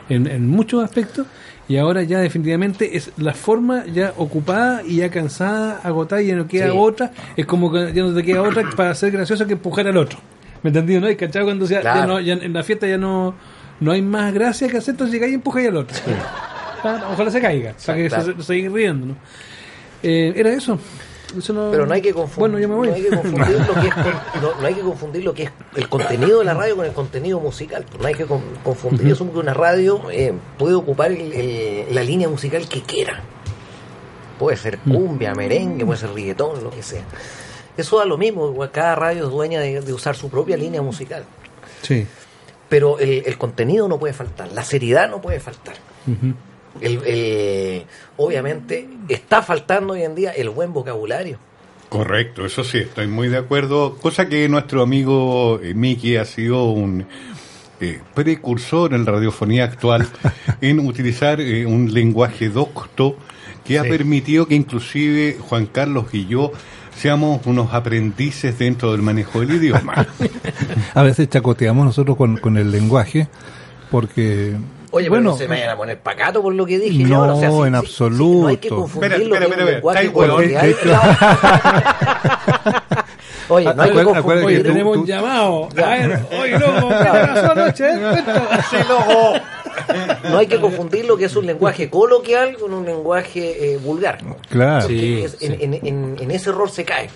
en, en muchos aspectos, y ahora ya definitivamente es la forma ya ocupada y ya cansada, agotada, y ya no queda sí. otra, es como que ya no te queda otra para ser gracioso que empujar al otro, ¿me entendí? ¿No? Y cachado cuando sea, claro. ya no, ya en la fiesta ya no, no hay más gracia que hacer, entonces llegáis y empujáis al otro, sí. para, ojalá se caiga, sí, para que claro. se, se siga riendo, ¿no? eh, era eso. No... Pero no hay que confundir lo que es el contenido de la radio con el contenido musical. No hay que con, confundir. Yo asumo que una radio eh, puede ocupar el, el, la línea musical que quiera. Puede ser cumbia, merengue, puede ser reggaetón, lo que sea. Eso da lo mismo. Cada radio es dueña de, de usar su propia línea musical. Sí. Pero el, el contenido no puede faltar. La seriedad no puede faltar. Uh-huh. El, el, obviamente está faltando hoy en día el buen vocabulario. Correcto, eso sí, estoy muy de acuerdo, cosa que nuestro amigo eh, Mickey ha sido un eh, precursor en la radiofonía actual en utilizar eh, un lenguaje docto que sí. ha permitido que inclusive Juan Carlos y yo seamos unos aprendices dentro del manejo del idioma. A veces chacoteamos nosotros con, con el lenguaje porque... Oye, bueno, pero no se me vayan a poner pacato por lo que dije. No, ahora, o sea, si, en si, absoluto. Si, si no hay que confundir espera, lo espera, que espera, es espera, espera, espera. Oye, no hay que confundir. Oye, tenemos tú, un llamado. Ya. A ver, oye, loco, ¿qué pasó anoche? Sí, loco. No hay que confundir lo que es un lenguaje coloquial con un lenguaje eh, vulgar. Claro. Sí, es, sí. En, en, en ese error se cae.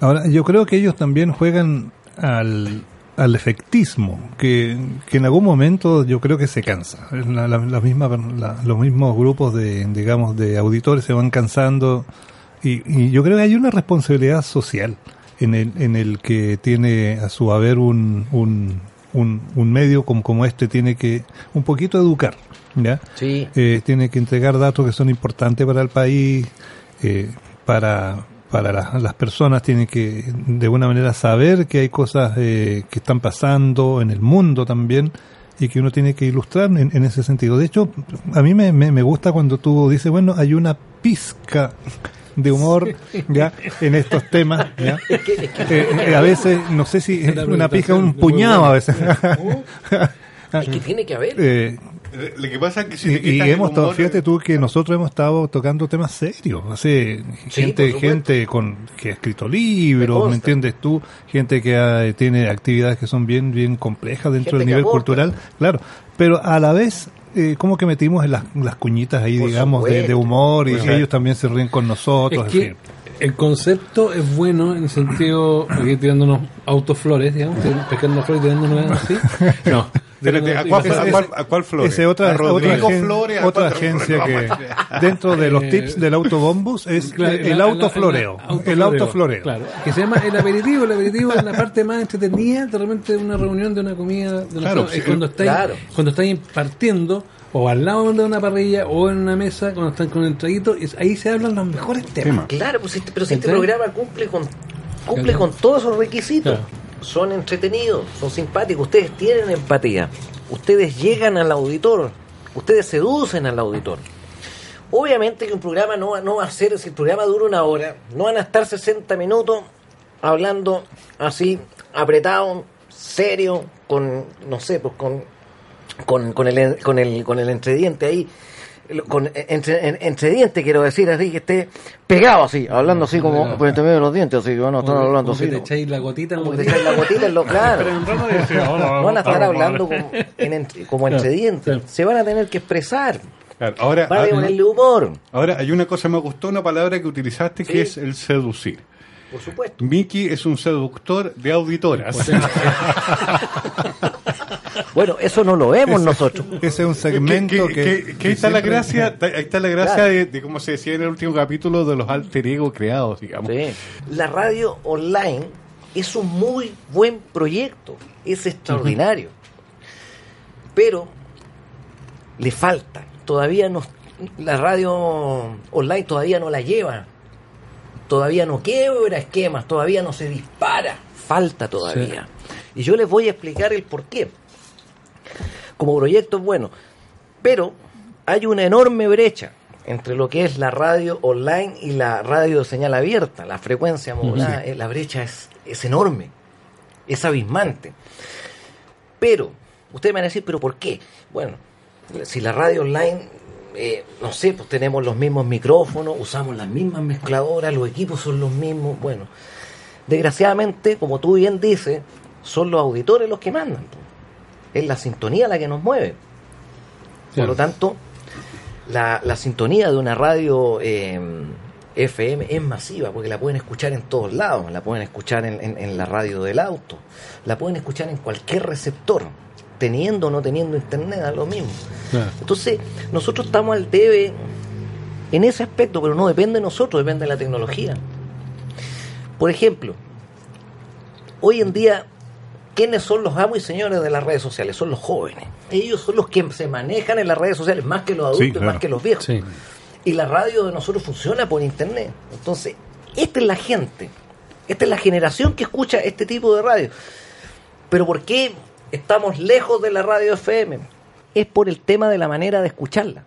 Ahora, yo creo que ellos también juegan al... al efectismo, que, que en algún momento yo creo que se cansa. La, la, la misma, la, los mismos grupos de, digamos, de auditores se van cansando, y, y yo creo que hay una responsabilidad social en el, en el que tiene a su haber un, un, un, un medio como, como este, tiene que un poquito educar, ¿ya? Sí. Eh, tiene que entregar datos que son importantes para el país, eh, para... para las, las personas tienen que de alguna manera saber que hay cosas eh, que están pasando en el mundo también, y que uno tiene que ilustrar en, en ese sentido. De hecho, a mí me, me, me gusta cuando tú dices, bueno, hay una pizca de humor ya en estos temas, ¿ya? Eh, eh, a veces, no sé si es una pizca, un puñado a veces. Es que tiene que haber... Eh, lo que pasa es que si y, y hemos estado, fíjate tú que nosotros hemos estado tocando temas serios, así, sí, gente gente con que ha escrito libros, me, ¿me entiendes tú? Gente que ha, tiene actividades que son bien bien complejas dentro gente del nivel aporta. cultural, claro, pero a la vez eh, como que metimos en las, las cuñitas ahí, por digamos, de, de humor, y bueno, ellos también se ríen con nosotros. Es que en fin, el concepto es bueno en el sentido, aquí tirándonos autoflores, digamos, pescando flores, tirándonos así, no. ¿A cuál, a cuál, a cuál Flores? Ese otra, a otra, Flores, a otra agencia que dentro de los tips del autobombos es claro, el, el autofloreo, el autofloreo, claro, que se llama el aperitivo. El aperitivo es la parte más entretenida de repente de una reunión, de una comida, de una claro, sí, cuando estáis claro. cuando estáis partiendo o al lado de una parrilla o en una mesa, cuando están con el traguito, ahí se hablan los mejores temas. Claro, pues este, pero si este programa cumple con cumple claro. con todos esos requisitos. Claro. Son entretenidos, son simpáticos, ustedes tienen empatía, ustedes llegan al auditor, ustedes seducen al auditor. Obviamente que un programa no, no va a ser, si el programa dura una hora, no van a estar sesenta minutos hablando así, apretado, serio, con, no sé, pues con, con, con el, con el, con el entrediente ahí, con entre, en, entre dientes, quiero decir, así que esté pegado así, hablando así como por pues, entre medio de los dientes, así que van a estar como, hablando como así. Que te echáis la gotita en los dientes. Te echáis la gotita en los claro. Van a estar hablando como, en entre, como claro, entre dientes. Claro. Se van a tener que expresar. Claro. Ahora, van a ponerle humor. Ahora, hay una cosa, me gustó una palabra que utilizaste, que sí, es el seducir. Por supuesto. Mickey es un seductor de auditoras. Pues, bueno, eso no lo vemos ese, nosotros. Ese es un segmento que... que, que, que, que ahí está la gracia, ahí está la gracia claro. de, de, como se decía en el último capítulo, de los alter ego creados, digamos. Sí. La radio online es un muy buen proyecto, es extraordinario, uh-huh, pero le falta, todavía no, la radio online todavía no la lleva, todavía no quiebra esquemas, todavía no se dispara, falta todavía. Sí. Y yo les voy a explicar el porqué. Como proyecto es bueno, pero hay una enorme brecha entre lo que es la radio online y la radio de señal abierta, la frecuencia modulada, sí, la brecha es, es enorme. es abismante. Pero ustedes me van a decir, ¿pero por qué? Bueno, si la radio online, eh, no sé, pues tenemos los mismos micrófonos, usamos las mismas mezcladoras, los equipos son los mismos. Bueno, desgraciadamente, como tú bien dices, son los auditores los que mandan. Es la sintonía la que nos mueve. Por sí. lo tanto, la, la sintonía de una radio eh, F M es masiva, porque la pueden escuchar en todos lados. La pueden escuchar en, en, en la radio del auto, la pueden escuchar en cualquier receptor, teniendo o no teniendo internet, da lo mismo. Sí. Entonces, nosotros estamos al debe en ese aspecto, pero no depende de nosotros, depende de la tecnología. Por ejemplo, hoy en día, ¿quiénes son los amos y señores de las redes sociales? Son los jóvenes. Ellos son los que se manejan en las redes sociales, más que los adultos, sí, claro. más que los viejos. Sí. Y la radio de nosotros funciona por internet. Entonces, esta es la gente, esta es la generación que escucha este tipo de radio. Pero ¿por qué estamos lejos de la radio F M? Es por el tema de la manera de escucharla.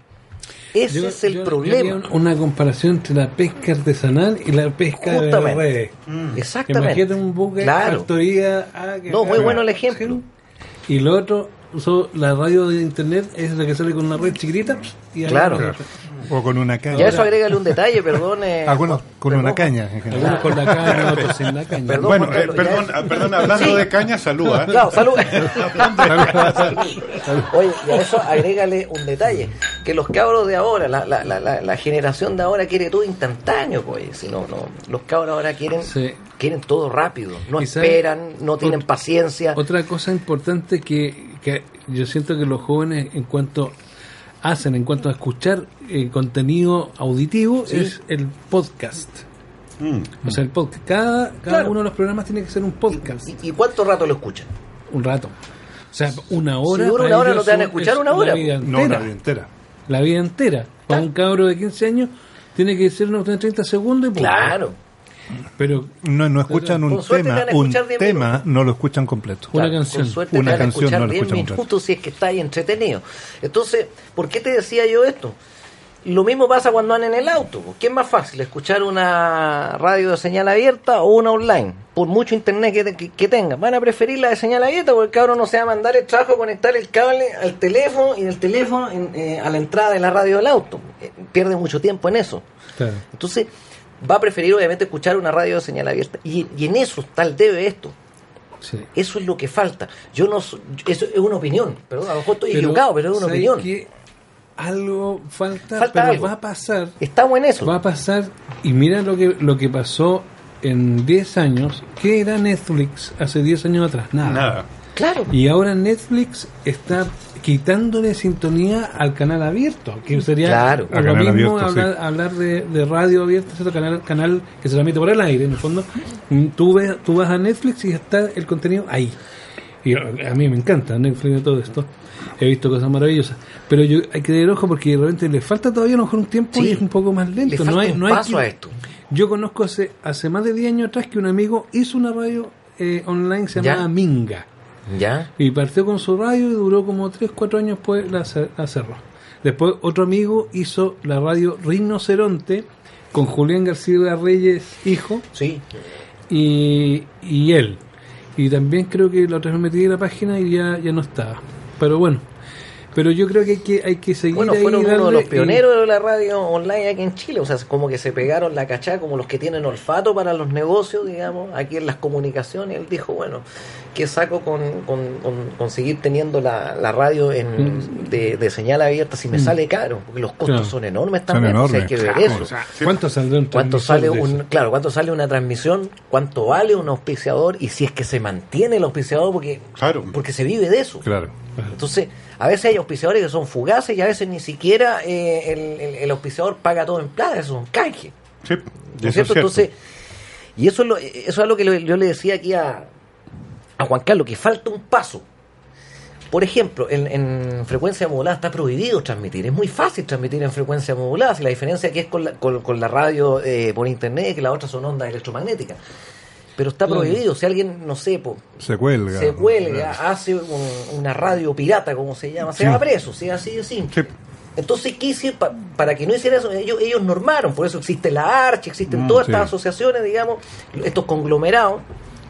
Ese yo, es el yo, problema. Yo una comparación entre la pesca artesanal y la pesca Justamente. de redes. Mm. Exactamente. Imagínate un buque claro. factoría A que no, muy bueno el ejemplo. Y lo otro, so, la radio de internet es la que sale con una red chiquitita y claro. claro. O con una caña. Ya eso agrégale un detalle, perdón. Eh, Algunos con perdón. una caña. En general. Algunos con la caña, otros sin la caña. Perdón, bueno, eh, perdón, perdón, hablando sí. de caña, salud. ¿eh? Claro, salud. Oye, y a eso agrégale un detalle. Que los cabros de ahora, la, la, la, la generación de ahora quiere todo instantáneo, pues. Si no, no, los cabros ahora quieren sí. quieren todo rápido. No esperan, no tienen paciencia. Otra cosa importante que, que yo siento que los jóvenes, en cuanto... hacen en cuanto a escuchar eh, contenido auditivo ¿Sí? es el podcast. Mm. O sea, el podcast. Cada, cada claro. uno de los programas tiene que ser un podcast. ¿Y, y, y cuánto rato lo escuchan? Un rato. O sea, una hora. Si dura una hora, no te van a escuchar una hora. Vida entera, no, la vida entera. La vida entera. Para un cabro de quince años tiene que ser unos treinta segundos y punto. Claro. Pero no no escuchan un tema, un tema no lo escuchan completo. Claro, una canción, con suerte una canción no lo escuchan completo. Justo si es que está ahí entretenido. Entonces, ¿por qué te decía yo esto? Lo mismo pasa cuando van en el auto. ¿Qué es más fácil, escuchar una radio de señal abierta o una online? Por mucho internet que, que, que tengan, van a preferir la de señal abierta porque el cabrón no se va a mandar el trabajo a conectar el cable al teléfono y del teléfono en, eh, a la entrada de la radio del auto. Eh, pierde mucho tiempo en eso. Claro. Entonces, va a preferir obviamente escuchar una radio de señal abierta y, y en eso está el debe esto sí. Eso es lo que falta. Yo no, eso es una opinión, perdón, a lo mejor estoy pero, equivocado, pero es una opinión que algo falta, falta pero algo. va a pasar estamos en eso va a pasar y mira lo que lo que pasó en diez años. ¿Qué era Netflix hace diez años atrás? Nada, nada. Claro. Y ahora Netflix está quitándole sintonía al canal abierto, que sería claro, lo mismo abierto, hablar, sí. hablar de, de radio abierta, es otro canal, canal que se transmite por el aire. En el fondo, tú, ves, tú vas a Netflix y está el contenido ahí. Y a mí me encanta Netflix y todo esto. He visto cosas maravillosas. Pero yo hay que tener ojo porque de repente le falta todavía a lo mejor un tiempo sí. y es un poco más lento. Le falta no hay, un no hay paso que, a esto. Yo conozco hace, hace más de diez años atrás que un amigo hizo una radio eh, online, se llamaba Minga. ¿Ya? Y partió con su radio y duró como tres, cuatro años, pues la, la cerró. Después otro amigo hizo la radio Rinoceronte con Julián García Reyes, hijo, sí. y, y él. Y también creo que la otra vez me metí en la página y ya, ya no estaba. Pero bueno, pero yo creo que hay que, hay que seguir. Bueno, fueron ahí uno de los pioneros y... de la radio online aquí en Chile. O sea, como que se pegaron la cachá, como los que tienen olfato para los negocios, digamos, aquí en las comunicaciones. Él dijo, bueno, ¿qué saco con, con, con, con seguir teniendo la, la radio en, mm. de, de señal abierta si me mm. sale caro? Porque los costos claro. son enormes también. Son enormes. O sea, hay que ver claro, eso. O sea, ¿cuánto saldrá un ¿Cuánto sale un, claro, ¿cuánto sale una transmisión? ¿Cuánto vale un auspiciador? Y si es que se mantiene el auspiciador, porque, claro. porque se vive de eso. Claro. Entonces, a veces hay auspiciadores que son fugaces y a veces ni siquiera eh, el, el, el auspiciador paga todo en plata, eso es un canje. Sí, eso ¿no es cierto? Entonces, y eso es lo, eso es lo que yo le decía aquí a, a Juan Carlos, que falta un paso. Por ejemplo, en, en frecuencia modulada está prohibido transmitir. Es muy fácil transmitir en frecuencia modulada, si la diferencia que es con la, con, con la radio eh, por internet, que las otras son ondas electromagnéticas. Pero está prohibido. Si alguien, no sé, po, se cuelga, se cuelga hace un, una radio pirata, como se llama, se sí. va preso, si ¿sí? así de simple. Sí. Entonces, ¿qué hicieron? Pa, para que no hicieran eso, ellos, ellos normaron, por eso existe la ARCH, existen mm, todas sí. estas asociaciones, digamos, estos conglomerados,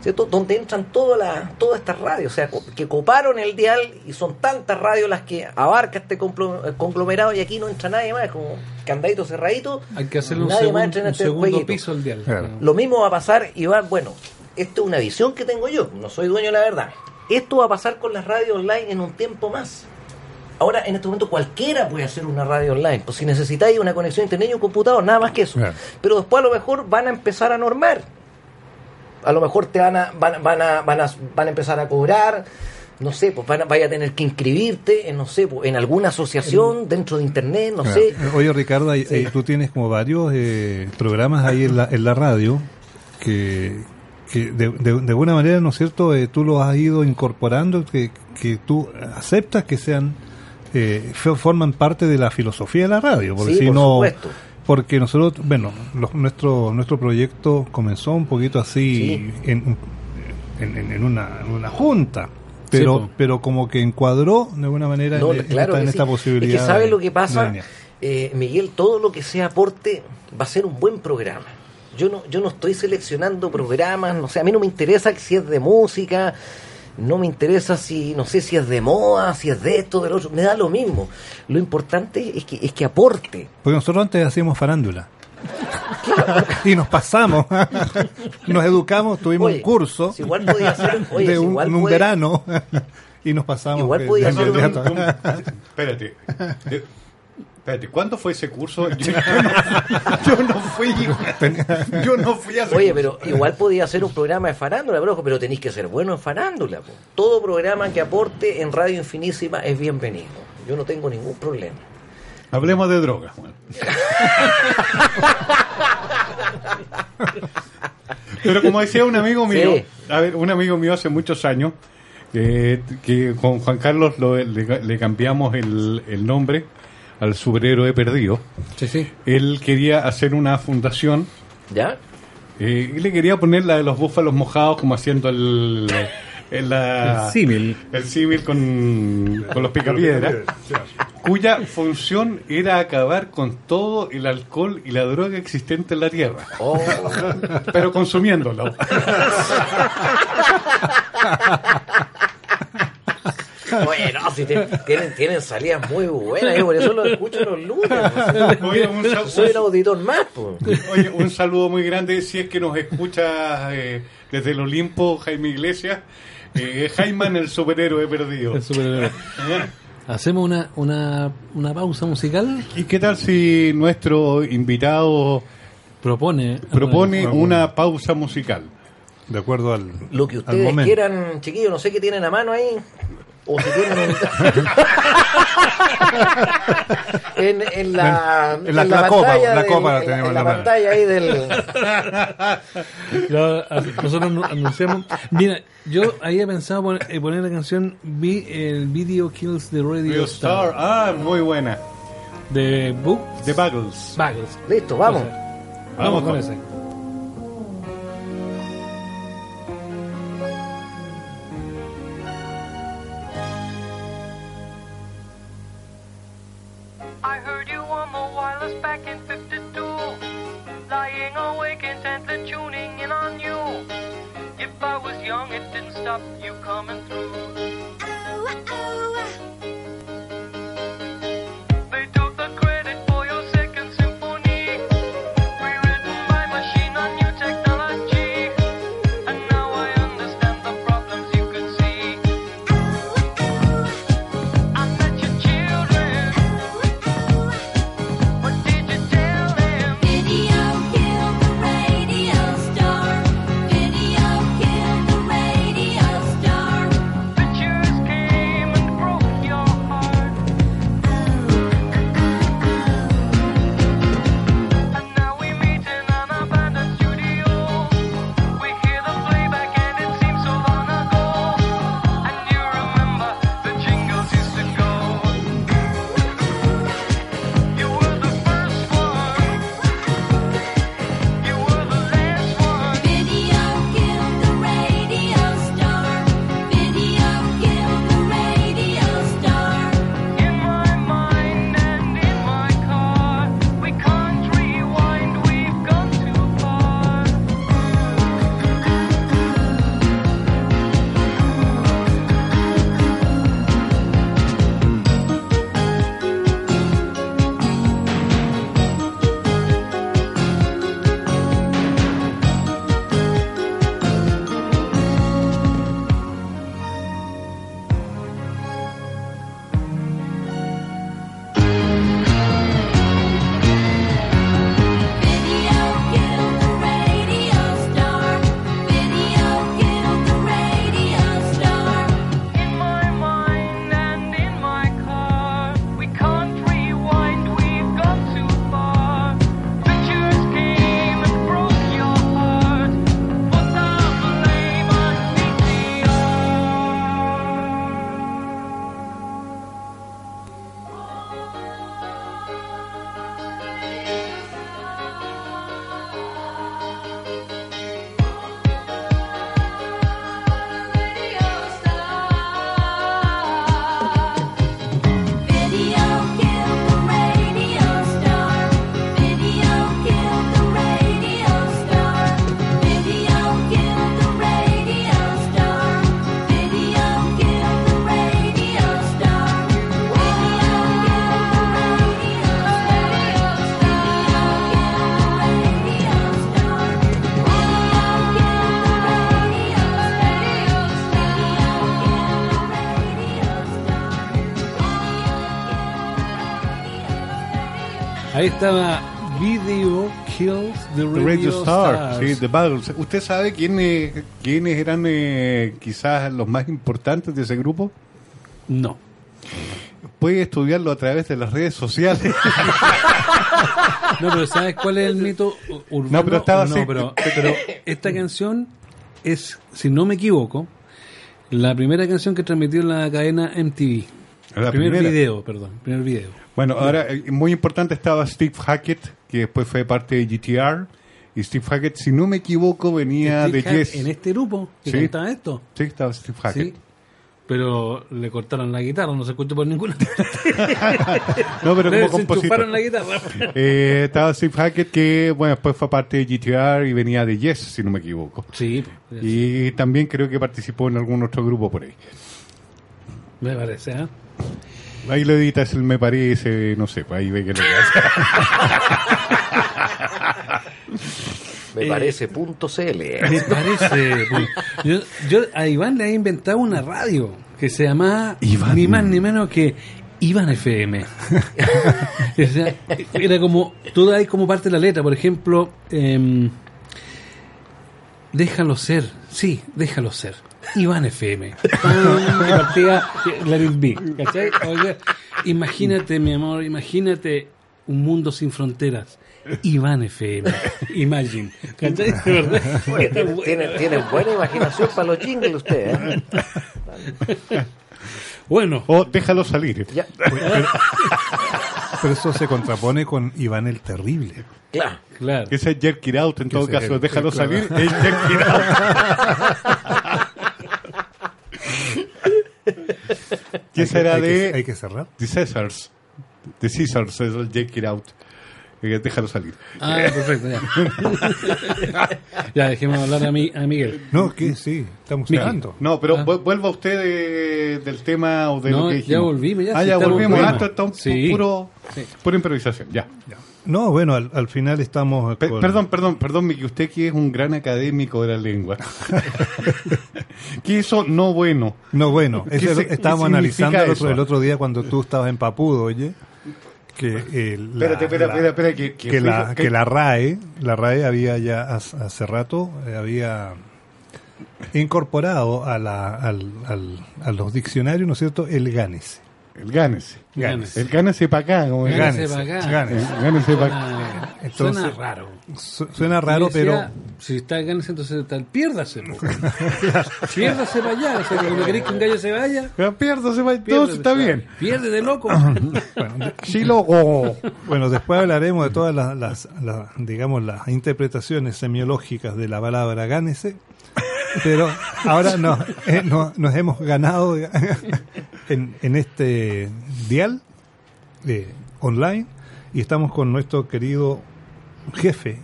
¿cierto? Donde entran todas las todas estas radios, o sea, que coparon el dial, y son tantas radios las que abarca este conglomerado, y aquí no entra nadie más, como candadito cerradito. Hay que hacerle un, segun, un este segundo jueguito. Piso al dial. Claro. Lo mismo va a pasar, y va, bueno, esto es una visión que tengo yo, no soy dueño de la verdad. Esto va a pasar con las radios online en un tiempo más. Ahora, en este momento, cualquiera puede hacer una radio online. Pues si necesitáis una conexión a internet y un computador, nada más que eso. Claro. Pero después a lo mejor van a empezar a normar. A lo mejor te van a van, van a van a van a empezar a cobrar, no sé, pues van a, vaya a tener que inscribirte en, no sé, pues, en alguna asociación dentro de internet, no claro. sé. Oye, Ricardo, hay, sí. hay, tú tienes como varios eh, programas ahí en la en la radio que que de, de, de buena manera, ¿no es cierto? Eh, tú los has ido incorporando, que que tú aceptas que sean eh, forman parte de la filosofía de la radio, porque sí, si por no supuesto. Porque nosotros, bueno, los, nuestro nuestro proyecto comenzó un poquito así sí. en, en, en una, una junta, pero sí, pero como que encuadró de alguna manera no, en, claro en, esta, en sí. esta posibilidad. Es que ¿sabes lo que pasa, eh, Miguel? Todo lo que sea aporte va a ser un buen programa. Yo no yo no estoy seleccionando programas, no sé, a mí no me interesa si es de música, no me interesa si, no sé, si es de moda, si es de esto, de lo otro, me da lo mismo. Lo importante es que es que aporte. Porque nosotros antes hacíamos farándula. Claro. Y nos pasamos, nos educamos, tuvimos oye, un curso si igual podía hacer, oye, de si un, igual un puede... verano y nos pasamos. Igual podía hacer un... un... Espérate. De... Espérate, ¿cuándo fue ese curso? Yo, yo no fui. Yo no fui a hacer. Oye, pero igual podía hacer un programa de farándula, brojo, pero tenéis que ser bueno en farándula. Po. Todo programa que aporte en Radio Infinísima es bienvenido. Yo no tengo ningún problema. Hablemos de drogas, Juan. Pero como decía un amigo mío, sí. a ver, un amigo mío hace muchos años, eh, que con Juan Carlos lo, le, le cambiamos el, el nombre al superhéroe perdido. Sí, sí. Él quería hacer una fundación. ¿Ya? Eh, y le quería poner la de los búfalos mojados, como haciendo el... el, la, el símil. El símil con, con los picapiedras. Cuya función era acabar con todo el alcohol y la droga existente en la tierra. Oh. Pero consumiéndolo. Bueno, si te, tienen, tienen salidas muy buenas, ¿eh? Por eso lo escucho los lunes. ¿No? Oye, un sal- Soy un auditor más. Po. Oye, un saludo muy grande si es que nos escucha eh, desde el Olimpo, Jaime Iglesias. Eh, Jaime, el superhéroe perdido. El superhéroe. ¿Eh? Hacemos una, una, una pausa musical. ¿Y qué tal si nuestro invitado propone, propone bueno, una pausa musical? De acuerdo al lo que ustedes quieran, chiquillos, no sé qué tienen a mano ahí. O si tienen en, en la en, en la, en la, la copa, pantalla, la copa del, la tenemos en la, la pantalla ahí del yo, nosotros anunciamos. Mira, yo había pensado poner, poner la canción vi, el Video Kills the Radio, Radio Star. Star. Ah, muy buena. De Book de Buggles. Buggles. Listo, vamos. Entonces, vamos con, con ese. Back in fifty-two, lying awake intently tuning in on you. If I was young, it didn't stop you coming through. Oh, oh. Ahí estaba Video Kills the Radio, the Radio Star. Stars. Sí, The Battles. ¿Usted sabe quién, eh, quiénes eran eh, quizás los más importantes de ese grupo? No. Puede estudiarlo a través de las redes sociales. No, pero ¿sabes cuál es el mito urbano? No, pero estaba no, así. Pero, pero esta canción es, si no me equivoco, la primera canción que transmitió en la cadena M T V. La primer primera. video, perdón, primer video. Bueno, ahora, muy importante estaba Steve Hackett, que después fue parte de G T R. Y Steve Hackett, si no me equivoco, venía Steve de Hack, Yes. ¿En este grupo que sí. cantaba esto? Sí, estaba Steve Hackett. Sí. Pero le cortaron la guitarra, no se escuchó por ninguna. No, pero como compositor. La guitarra. Eh, estaba Steve Hackett, que bueno, después fue parte de G T R y venía de Yes, si no me equivoco. Sí. Yes. Y también creo que participó en algún otro grupo por ahí. Me parece, ¿eh? Ahí lo editas, me parece, no sé, ahí ve que lo hace. Me parece, eh, punto C L. Me parece. Yo, yo a Iván le había inventado una radio que se llamaba Iván, ni más ni menos que Iván F M. O sea, era como, todo ahí como parte de la letra. Por ejemplo, eh, déjalo ser. Sí, déjalo ser. Iván F M. Partía Let It Be. ¿Cachai? O sea, imagínate, mi amor, imagínate un mundo sin fronteras. Iván F M, Imagine. ¿Cachai? De verdad. Bueno, tienen, tienen buena imaginación para los jingles ustedes, ¿eh? Vale. Bueno. O déjalo salir. Ya. Pero, pero eso se contrapone con Iván el Terrible. Claro, claro. Ese es Jerk It Out, en todo ese caso. El, déjalo el, salir, claro. Es Jerk It Out. ¿Qué será hay que, de. Hay que cerrar. The Caesars. The Caesars es el Jerk It Out. Déjalo salir. Ah, perfecto, ya. Ya, dejemos hablar a, mi, a Miguel. No, que sí, estamos hablando. No, pero ah. vuelva usted de, del tema o de no, lo que dijimos. Ya volvimos, ya. Ah, ya volvimos. Esto está un sí. puro, sí. pura improvisación, ya. ya. No, bueno, al, al final estamos... Pe- con... Perdón, perdón, perdón, Miguel, usted que es un gran académico de la lengua. ¿Qué hizo no bueno? No bueno, eso estábamos analizando el otro, el otro día cuando tú estabas en Papudo, oye... que la que la RAE la RAE había ya hace, hace rato eh, había incorporado a la al, al a los diccionarios, ¿no es cierto?, el gánese el gánese el gánese para acá como el gánese gánese para acá. Entonces, suena raro su, suena raro decía, pero si está el gánese entonces tal piérdase piérdase para allá, o sea, cuando querés que un gallo se vaya, piérdase para allá, todo está bien, pierde de loco. Bueno, sí, loco. Bueno, después hablaremos de todas las, las, las digamos las interpretaciones semiológicas de la palabra gánese, pero ahora no, eh, no nos hemos ganado en, en este dial eh, online y estamos con nuestro querido jefe,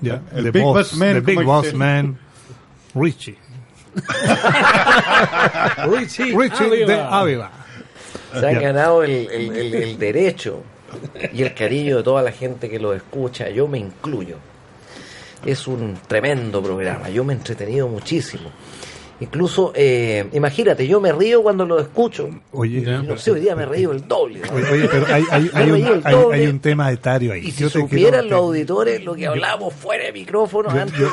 ya, el Big Boss Man, Big Boss Man, Richie. Richie, Richie Ávila. de Ávila. Se ha yeah. ganado el, el, el, el derecho y el cariño de toda la gente que lo escucha. Yo me incluyo. Es un tremendo programa. Yo me he entretenido muchísimo. Incluso, eh, imagínate, yo me río cuando lo escucho. Oye, no pero, sé, hoy día me reí el doble. ¿No? Oye, pero hay, hay, hay, un, hay, hay un tema etario ahí. Y si yo supieran te los te... auditores lo que hablamos yo, fuera de micrófono yo, antes. Yo,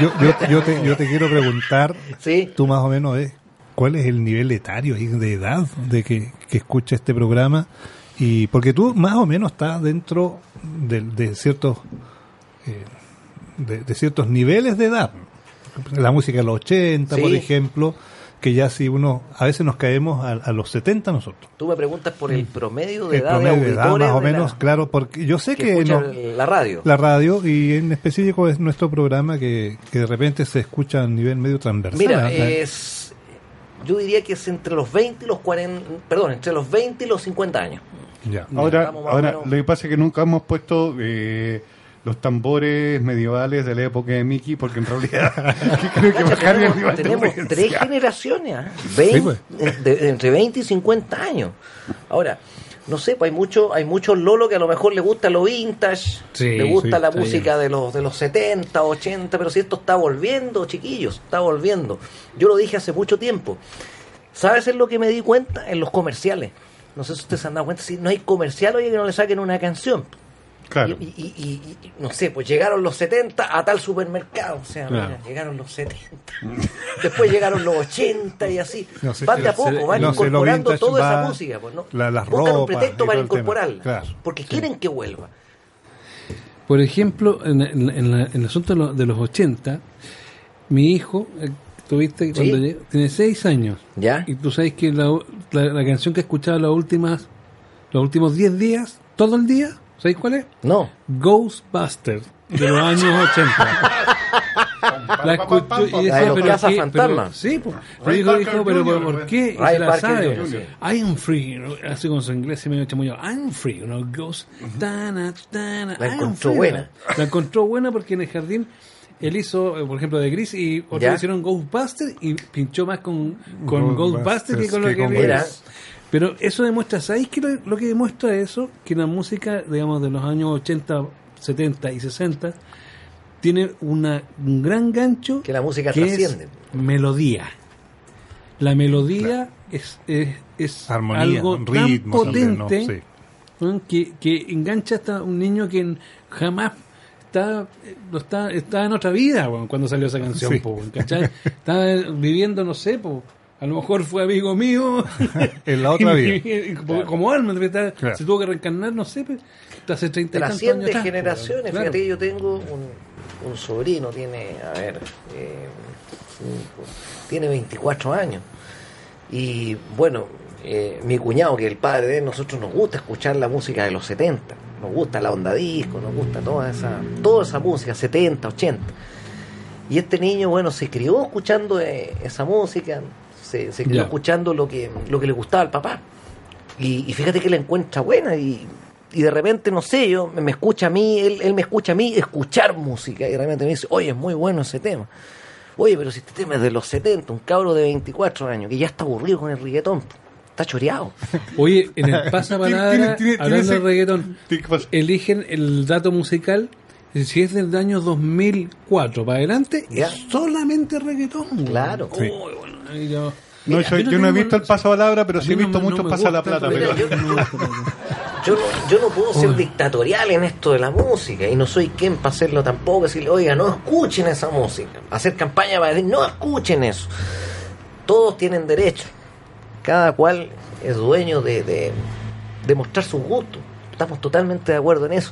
yo, yo, yo, te, yo te quiero preguntar, ¿sí? Tú más o menos, ¿eh? ¿Cuál es el nivel etario y de edad de que, que escucha este programa? Y porque tú más o menos estás dentro de, de ciertos eh, de, de ciertos niveles de edad. La música de los ochenta, sí. Por ejemplo, que ya si uno, a veces nos caemos a, a los setenta nosotros. Tú me preguntas por el promedio de el edad promedio de edad, más o menos, la... claro, porque yo sé que... que no, la radio. La radio, y en específico es nuestro programa que, que de repente se escucha a nivel medio transversal. Mira, es, yo diría que es entre los veinte y los cuarenta, perdón, entre los veinte y los cincuenta años. Ya. Ahora, ya, ahora lo que pasa es que nunca hemos puesto... Eh, los tambores medievales de la época de Mickey, porque en realidad creo que tenemos, tenemos tres generaciones, ¿eh? veinte, sí, pues. de, entre veinte y cincuenta años. Ahora, no sé, pues hay muchos hay muchos lolos que a lo mejor les gusta lo vintage, sí, les gusta sí, la música bien. de los de los setenta, ochenta, pero si esto está volviendo, chiquillos, está volviendo. Yo lo dije hace mucho tiempo. ¿Sabes en lo que me di cuenta? En los comerciales. No sé si ustedes se han dado cuenta, si no hay comercial, oye, que no le saquen una canción. Claro. Y, y, y, y no sé, pues llegaron los setenta a tal supermercado, o sea, claro. mira, llegaron los setenta, después llegaron los ochenta y así. No sé, van de a poco, se, van no incorporando vintage, toda va, esa música, pues, ¿no? la, las buscan un pretexto para incorporarla, claro, porque sí. quieren que vuelva. Por ejemplo, en, en, en, la, en el asunto de los, de los ochenta, mi hijo, tuviste cuando ¿Sí? tiene seis años, ¿ya? Y tú sabes que la, la, la canción que he escuchado las últimas, los últimos diez días, todo el día. ¿Sabéis cuál es? No. Ghostbusters, de los años ochenta. La escuchó y decía, pero Casa Fantasma. Sí, pues. Pero dijo, dijo, pero ¿por qué? Y se la sabe. I'm free, así con su inglés se me echa muy yo. I'm free, you know, ghost. Tana, tana. La encontró buena. La encontró buena porque en el jardín él hizo, por ejemplo, de Gris y otros ¿Ya? hicieron Ghostbusters y pinchó más con, con Ghostbusters que con lo que era. Pero eso demuestra, ¿sabéis qué lo, lo que demuestra eso? Que la música, digamos, de los años ochenta, setenta y sesenta tiene una, un gran gancho. Que la música que trasciende. Es melodía. La melodía claro. es, es, es Armonía, algo ritmo, tan potente no, sí. ¿no? que, que engancha hasta un niño que jamás está, no está, está en otra vida bueno, cuando salió esa canción. Sí. Po, ¿cachai? Estaba viviendo, no sé, po, a lo mejor fue amigo mío en la otra vida claro. como alma claro. se tuvo que reencarnar, no sé, hace treinta años trasciende generaciones claro. Fíjate, yo tengo un, un sobrino, tiene a ver eh, tiene veinticuatro años y bueno eh, mi cuñado, que es el padre de él, nosotros nos gusta escuchar la música de los setenta, nos gusta la onda disco, nos gusta toda esa toda esa música setenta, ochenta, y este niño bueno se crió escuchando eh, esa música. Se, se quedó yeah. escuchando lo que lo que le gustaba al papá. Y, y fíjate que la encuentra buena. Y, y de repente, no sé, yo me escucha a mí, él, él me escucha a mí escuchar música. Y realmente me dice, oye, es muy bueno ese tema. Oye, pero si este tema es de los setenta, un cabro de veinticuatro años, que ya está aburrido con el reggaetón. Está choreado. Oye, en el pasapalabra, hablando de reggaetón, eligen el dato musical. Si es del año dos mil cuatro para adelante, yeah. es solamente reggaetón. Claro. Sí. Oh, bueno, yo... No, Mira, yo, yo no, yo no he visto el pasapalabra, pero sí he visto no, muchos no pasalaplata. Pero... Yo, yo, yo no puedo ser dictatorial en esto de la música y no soy quien para hacerlo tampoco. Decirle, oiga, no escuchen esa música. Hacer campaña para decir, no escuchen eso. Todos tienen derecho. Cada cual es dueño de, de, de mostrar sus gustos. Estamos totalmente de acuerdo en eso.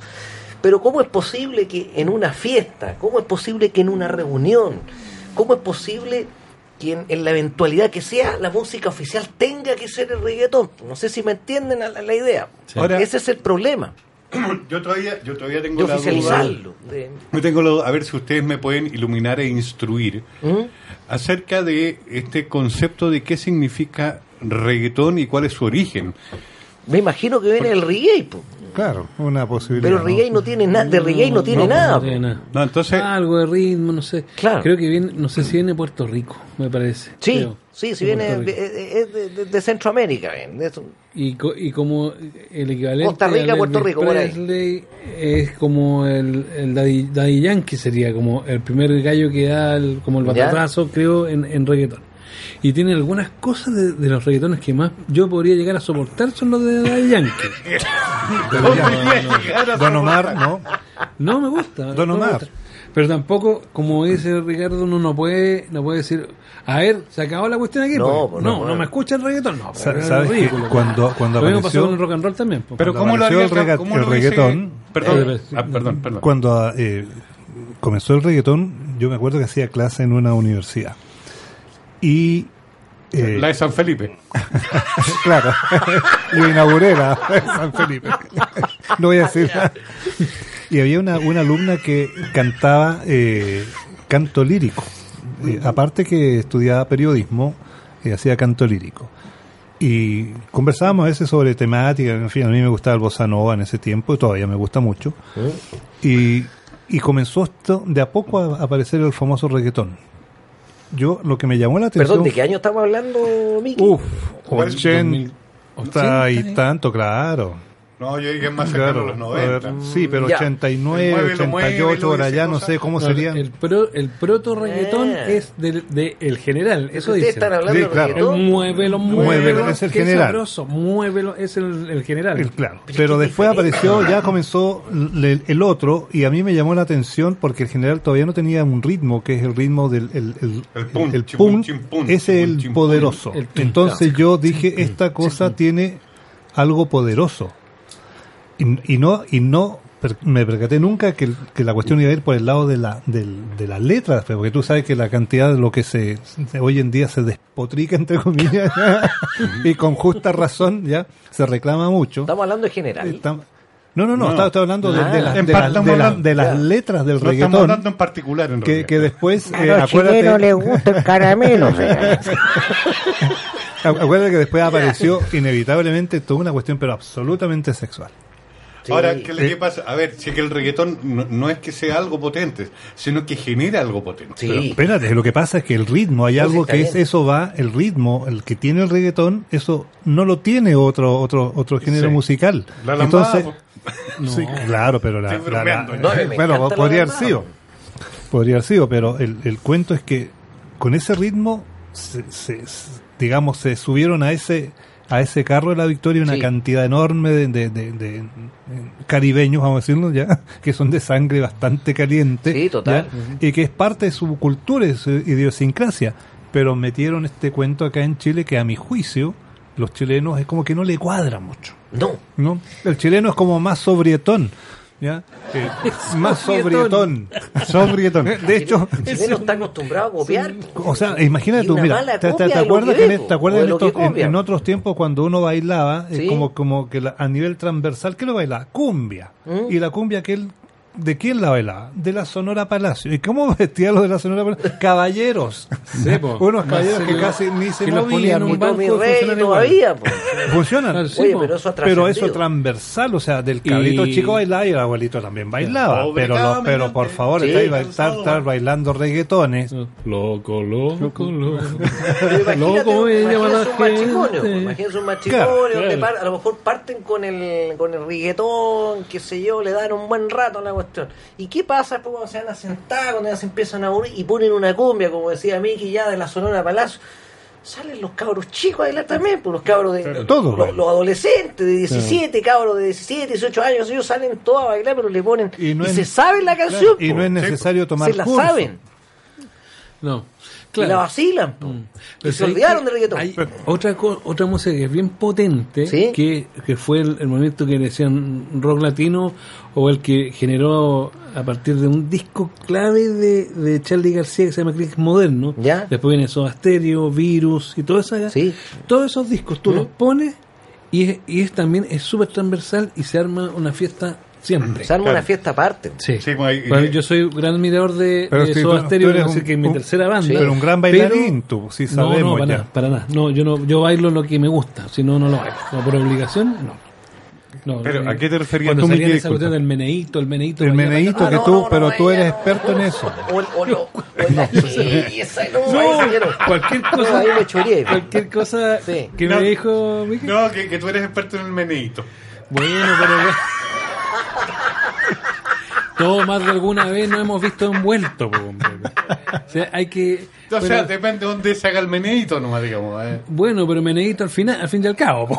Pero ¿cómo es posible que en una fiesta, cómo es posible que en una reunión, cómo es posible que en, en la eventualidad que sea, la música oficial tenga que ser el reggaetón? No sé si me entienden a la, a la idea. Sí. Ahora, ese es el problema. Yo todavía, yo todavía tengo de la oficializarlo, duda. De... Yo tengo la, a ver si ustedes me pueden iluminar e instruir ¿Mm? acerca de este concepto de qué significa reggaetón y cuál es su origen. Me imagino que viene Porque... el reggae, po. Claro, una posibilidad. Pero reggae no tiene nada, de reggae no tiene no, nada. No, tiene nada. No, entonces... Algo de ritmo, no sé. Claro. Creo que viene, no sé si viene de Puerto Rico, me parece. Sí, creo. sí, si viene de, de, de, de Centroamérica. De y, co, y como el equivalente Costa Rica, Puerto Rico, Presley, es como el, el Daddy, Daddy Yankee sería como el primer gallo que da el, como el batatrazo, ¿Ya? creo, en, en reggaetón. Y tiene algunas cosas de, de los reggaetones que más yo podría llegar a soportar son los de Daddy Yankee. no, no, no. Don Omar, no. No me gusta. Don Omar. No gusta. Pero tampoco, como dice Ricardo, uno no puede, no puede decir, a ver, se acabó la cuestión aquí. No, pues, no, no, no me escucha el reggaetón. No, pero ¿sabes? Es ridículo, cuando, cuando apareció, pasó con el rock and roll también. Pues. Pero ¿cómo lo haría el, rega- el reggaetón? Perdón, eh, ah, perdón, perdón. Cuando eh, comenzó el reggaetón, yo me acuerdo que hacía clase en una universidad. Y eh, la de San Felipe. Claro. Lo inauguré la de San Felipe. No voy a decir nada. Y había una, una alumna que cantaba eh, canto lírico. Eh, aparte que estudiaba periodismo, eh, hacía canto lírico. Y conversábamos a veces sobre temática. En fin, a mí me gustaba el bossa nova en ese tiempo. Y todavía me gusta mucho. Y, y comenzó esto, de a poco a aparecer el famoso reggaetón. Yo, lo que me llamó la atención... Perdón, ¿de qué año estamos hablando, Miki? Uf, ochenta y tanto, claro. No, yo diría más cercano, claro, a los noventa. Ver, sí, pero ya. ochenta y nueve, mueve, ochenta y ocho, ahora ya no sé cómo no, serían. El, pro, el proto reggaetón eh. es del de, el general, eso dice. Están hablando sí, claro. de reggaetón. Muévelo, muévelo, es el general. Sabroso, muévelo, es el, el general. El, claro, pero, pero después diferente. apareció, ya comenzó el, el otro, y a mí me llamó la atención porque el general todavía no tenía un ritmo, que es el ritmo del el, el, el pum, el pum, chimpun, chimpun, es el chimpun, poderoso. El pum, Entonces chimpun, yo dije, chimpun, esta cosa chimpun. tiene algo poderoso. Y, y no y no per, me percaté nunca que, que la cuestión iba a ir por el lado de la de, de las letras, porque tú sabes que la cantidad de lo que se, se hoy en día se despotrica, entre comillas, y con justa razón, ya se reclama mucho. Estamos hablando en general. Estamos, no, no, no, no. Estaba, estaba hablando de, de, la, de, la, de, la, de las letras del reggaetón. Estamos hablando en particular, en que, que después... A eh, los chilenos les gusta el caramelo. Acuérdate que después apareció inevitablemente toda una cuestión, pero absolutamente sexual. Sí. Ahora, ¿qué le pasa? A ver, si es que el reggaetón no, no es que sea algo potente, sino que genera algo potente. Sí. Pero espérate, lo que pasa es que el ritmo, hay algo que es, eso va, el ritmo, el que tiene el reggaetón, eso no lo tiene otro otro otro género sí. musical. La lambada, entonces, no. sí, claro, pero la, la, la no, bueno, podría haber sido, podría haber sido, pero el, el cuento es que con ese ritmo, se, se, digamos, se subieron a ese a ese carro de la victoria una sí. cantidad enorme de, de, de, de caribeños, vamos a decirlo ya, que son de sangre bastante caliente. Sí, total. Uh-huh. Y que es parte de su cultura y su idiosincrasia. Pero metieron este cuento acá en Chile que, a mi juicio, los chilenos es como que no le cuadra mucho. No. ¿No? El chileno es como más sobrietón. ¿Ya? Eh, más sobrietón. sobrietón. De hecho, el chileno está acostumbrado a copiar. O sea, imagínate tú, mira, ¿te, te, te acuerdas que, en, te acuerdas en, estos, que en, en otros tiempos cuando uno bailaba, ¿sí? eh, como como que la, a nivel transversal, ¿qué lo bailaba? Cumbia. ¿Mm? Y la cumbia que él... ¿De quién la bailaba? De la Sonora Palacio. ¿Y cómo vestía los de la Sonora Palacio? Caballeros. Sí, unos caballeros que casi ni se movían. Un banco, mi rey, todavía, funcionan. Oye, pero eso, pero eso transversal, o sea, del cabrito y... chico bailaba y el abuelito también bailaba. Pobre, pero no, pero por favor, sí, estar, estar, estar bailando reggaetones. Loco, loco, loco. Loco, imagínense un matrimonio. Imagínense un matrimonio. A lo mejor parten con el, con el reggaetón, qué sé yo, le dan un buen rato a la cuestión. ¿Y qué pasa después cuando se van a sentar, cuando ya se empiezan a aburrir y ponen una cumbia, como decía Miki, ya de la Sonora Palacio? Salen los cabros chicos a bailar también, pues los cabros de pero todo, los, los adolescentes de diecisiete, sí. cabros de diecisiete, dieciocho años, ellos salen todos a bailar, pero le ponen y, no y es, se saben la canción, claro, y no es necesario tomar se la curso. saben. No. Claro. La vacilan, mm. pero se olvidaron del reggaetón. Hay otra, otra música que es bien potente, ¿sí? que, que fue el, el movimiento que decían rock latino, o el que generó a partir de un disco clave de, de Charly García que se llama Click Moderno. ¿Ya? Después viene Soda Stereo, Virus y todo eso. ¿Sí? Todos esos discos tú ¿sí? los pones y es, y es también es súper transversal y se arma una fiesta. Siempre. Se arma claro. una fiesta aparte. Sí. sí hay, bueno, yo soy gran admirador de, de si Soda Stereo, así un, que es mi un, tercera banda. Sí. Pero un gran bailarín, pero, tú, si sabemos. No, no, para ya. nada, para nada. No, yo no, yo bailo lo que me gusta, si no, no lo hago. No, por obligación, no. No, pero no, ¿a qué te referías tú, Miguel? Esa cuestión del meneíto, el meneíto. El meneíto que tú, pero tú eres experto en eso. O no. Cualquier cosa. Cualquier cosa que me dijo Miguel. No, que tú eres experto en el meneíto. Bueno, pero... Todos más de alguna vez nos hemos visto envueltos, po, hombre. O sea, hay que... O pero, sea, depende de dónde se haga el meneíto nomás, digamos. Eh. Bueno, pero meneíto al final, al fin y al cabo, po.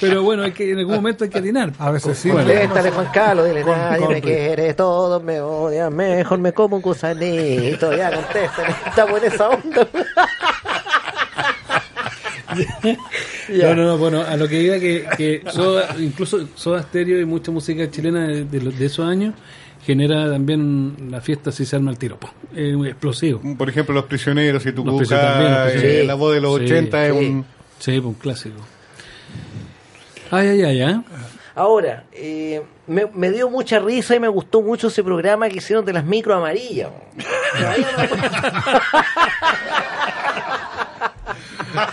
Pero bueno, hay que, en algún momento hay que atinar. A veces sí. Contéstale, Juan Carlos, dile, nadie me quiere, todos me odian, mejor me como un gusanito. Ya, contéstale, estamos en esa onda. Yeah. No, no, no, bueno, a lo que iba que, que Soda, incluso Soda Stereo y mucha música chilena de, de, de esos años genera también la fiesta si se arma el tiro, es eh, explosivo. Por ejemplo, Los Prisioneros, si tú buscas eh, sí. la voz de los sí, ochenta sí. es un... Sí, un clásico. Ay, ay, ay, ¿eh? Ahora, eh, me, me dio mucha risa y me gustó mucho ese programa que hicieron de las micro amarillas.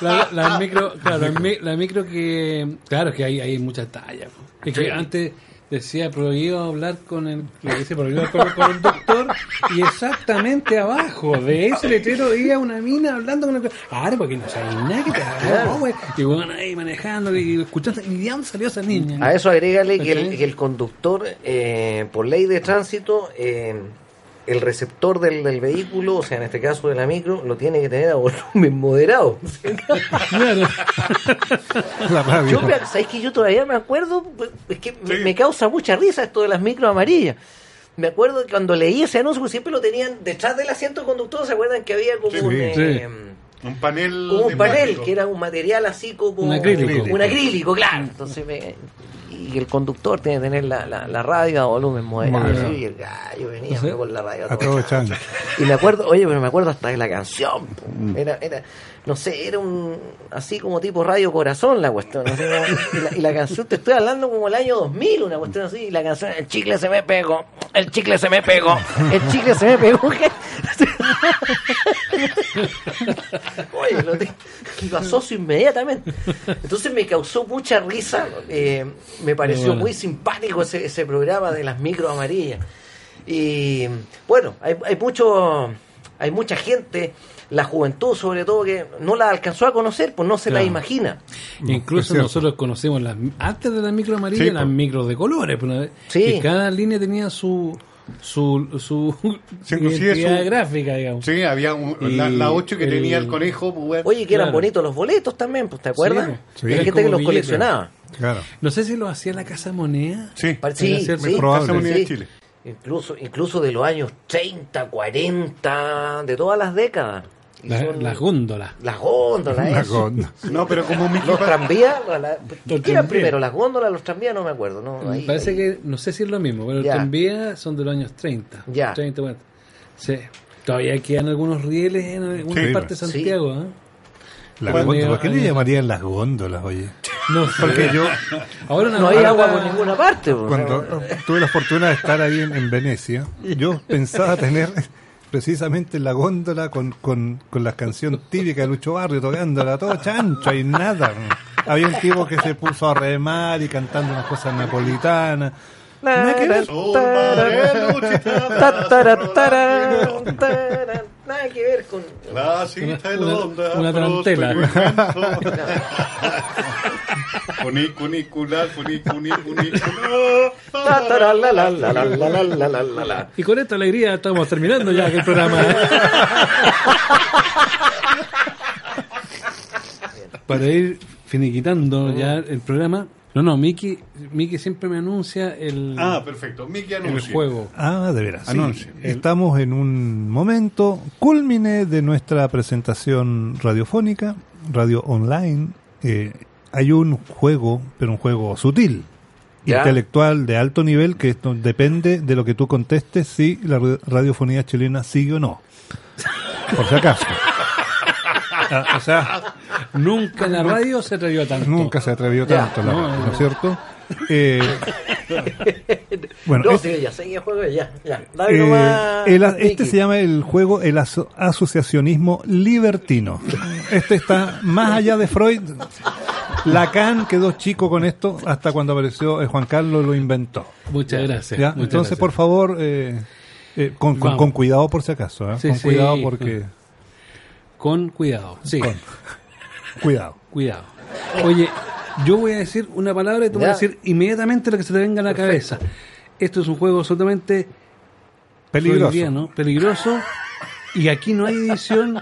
La, la micro, claro, la micro que, claro que hay, hay mucha talla. Es que sí. antes Decía prohibido hablar con el, dice, prohibido hablar con el doctor, y exactamente abajo de ese letrero veía una mina hablando con el... Ah, porque no sabía nada que te hablaba, güey. Y bueno, ahí manejando y escuchando, y de dónde salió esa niña, ¿no? A eso agrégale que el, que el conductor, eh, por ley de tránsito, eh, el receptor del, del vehículo, o sea, en este caso de la micro, lo tiene que tener a volumen moderado. Yo, ¿sabes que yo todavía me acuerdo? Es que me, me causa mucha risa esto de las micros amarillas. Me acuerdo que cuando leí ese anuncio, siempre lo tenían detrás del asiento conductor. ¿Se acuerdan que había como sí, un... Sí. Eh, un panel, como un panel mágico, que era un material así como un acrílico, un acrílico, claro. Entonces me, y el conductor tiene que tener la, la, la radio a volumen moderado, ¿sí? Y el gallo venía, ¿sí?, con la radio aprovechando. Y me acuerdo, oye, pero me acuerdo hasta de la canción. Mm. Era, era, no sé, era un así como tipo Radio Corazón la cuestión, ¿no? y, la, y la canción, te estoy hablando como el año dos mil, una cuestión así, y la canción, el chicle se me pegó, el chicle se me pegó, el chicle se me pegó. Oye, lo, te, lo asocio inmediatamente. Entonces me causó mucha risa, eh, me pareció bueno, muy simpático ese, ese programa de las micro amarillas. Y bueno, hay, hay mucho, hay mucha gente, la juventud sobre todo, que no la alcanzó a conocer, pues no se claro. la imagina. Incluso nosotros conocemos las, antes de las micro amarillas, sí, las micros de colores, pues, sí, que cada línea tenía su su su sí, identidad su, gráfica, digamos. Sí, había un, y, la, la ocho que el, tenía el conejo, pues. Oye, que eran claro. bonitos los boletos también, pues, ¿te acuerdas? Sí, sí. Hay gente que los billete. coleccionaba. Claro. No sé si lo hacía la Casa Moneda. Sí, sí, sí, sí. Casa Moneda sí. de Chile. Incluso incluso de los años treinta, cuarenta, de todas las décadas. Las la góndolas. Las góndolas, la góndola. No, pero como Mickey Los tranvías. La... ¿Qué eran primero? ¿Las góndolas, los tranvías? No me acuerdo. No, ahí, Parece ahí. que, no sé si es lo mismo, pero ya. los tranvías son de los años treinta. Ya. treinta, cuarenta. Sí. Todavía quedan algunos rieles en algunas sí, partes de Santiago. Sí. ¿Eh? La góndola. ¿Por qué le llamarían las góndolas, oye? No, porque yo. Ahora no, no hay agua por ninguna parte. Por cuando favor. tuve la fortuna de estar ahí en, en Venecia, yo pensaba tener precisamente la góndola con, con, con la canción típica de Lucho Barrio, tocándola todo chancho y nada. Había un tipo que se puso a remar y cantando unas cosas napolitanas. ¿No que ver? Nada que ver con la cita de Londres, una tarantela. Cuni, cuni, cular, cuni, cuni, cuni. Y con esta alegría estamos terminando ya el programa. Para ir finiquitando ya el programa. No, no, Mickey, Mickey siempre me anuncia el... Ah, perfecto, Mickey anuncia. El juego. Ah, de veras. Sí, estamos en un momento cúlmine de nuestra presentación radiofónica, radio online. Eh, hay un juego, pero un juego sutil, ¿ya?, intelectual, de alto nivel, que esto depende de lo que tú contestes si la radiofonía chilena sigue o no. Por si acaso. O sea, nunca la radio se atrevió tanto. Nunca se atrevió tanto, ya, la radio, no, ¿no es cierto? Eh, bueno, no, este, sí, ya seguía el juego, ya, ya. Dale eh, nomás, el, este se llama el juego el aso- asociacionismo libertino. Este está más allá de Freud. Lacan quedó chico con esto hasta cuando apareció eh, Juan Carlos, lo inventó. Muchas gracias. Muchas Entonces, gracias. por favor, eh, eh, con, con, con cuidado por si acaso, ¿eh? sí, con cuidado sí, porque... Con... Con cuidado, sí. Con. Cuidado. Cuidado. Oye, yo voy a decir una palabra y tú vas a decir inmediatamente lo que se te venga a la Perfecto. cabeza. Esto es un juego absolutamente peligroso. Peligroso. Y aquí no hay edición.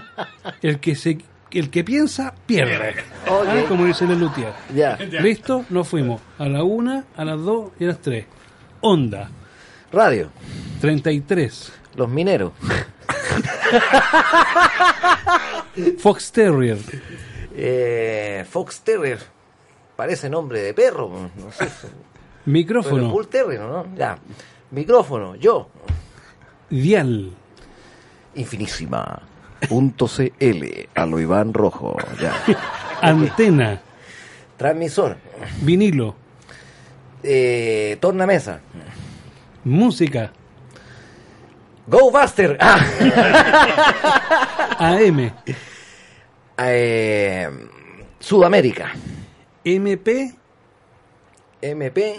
El que se, el que piensa, pierde. Okay. ¿Ah? Como dice Lelutier. Ya. Listo, nos fuimos. A la una, a las dos y a las tres. Onda. Radio. treinta y tres. Los mineros. Fox Terrier. Eh, Fox Terrier. Parece nombre de perro. No sé. Micrófono. Full Terrier, ¿no? Ya. Micrófono, yo. Dial. Infinísima punto c l. A lo Iván Rojo. Ya. Antena. Okay. Transmisor. Vinilo. Eh, tornamesa. Música. Go Buster. Ah. A M. Eh, Sudamérica. M P. M P.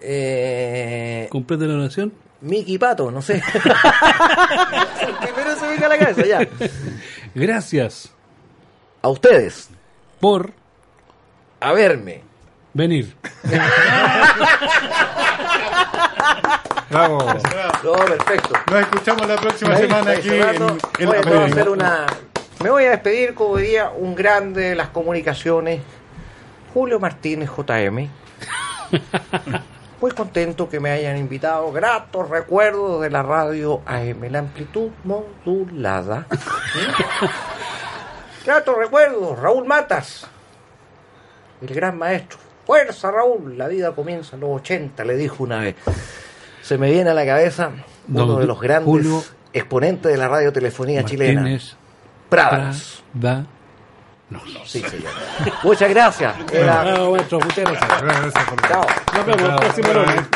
Eh, ¿Completa la oración? Mickey Pato, no sé. El primero se venga a la cabeza, ya. Gracias a ustedes por haberme venir. Bravo. No, perfecto. Nos escuchamos la próxima sí, semana aquí en, en voy a hacer una... Me voy a despedir, como diría un grande de las comunicaciones, Julio Martínez J M. Muy contento que me hayan invitado. Gratos recuerdos de la radio A M, la amplitud modulada. ¿Sí? Gratos recuerdos, Raúl Matas, el gran maestro. Fuerza, Raúl, la vida comienza en los ochenta, le dijo una vez. Se me viene a la cabeza uno Don de los grandes Julio exponentes de la radiotelefonía chilena. Pradas. Prada. No, no, sí, señor. Muchas gracias. Era... Bravo, maestro. Muchas gracias. Gracias por... Chao. Nos vemos el próximo lunes.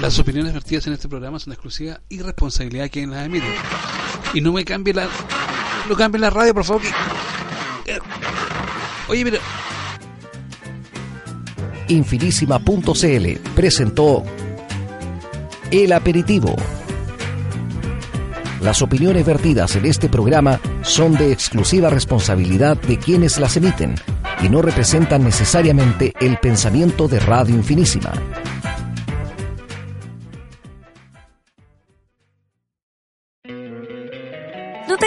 Las opiniones vertidas en este programa son de exclusiva y responsabilidad de quien las emite. Y no me cambie la... No cambie la radio, por favor. Que... Oye, mira... Infinísima punto c l presentó El Aperitivo. Las opiniones vertidas en este programa son de exclusiva responsabilidad de quienes las emiten y no representan necesariamente el pensamiento de Radio Infinísima. ¿No te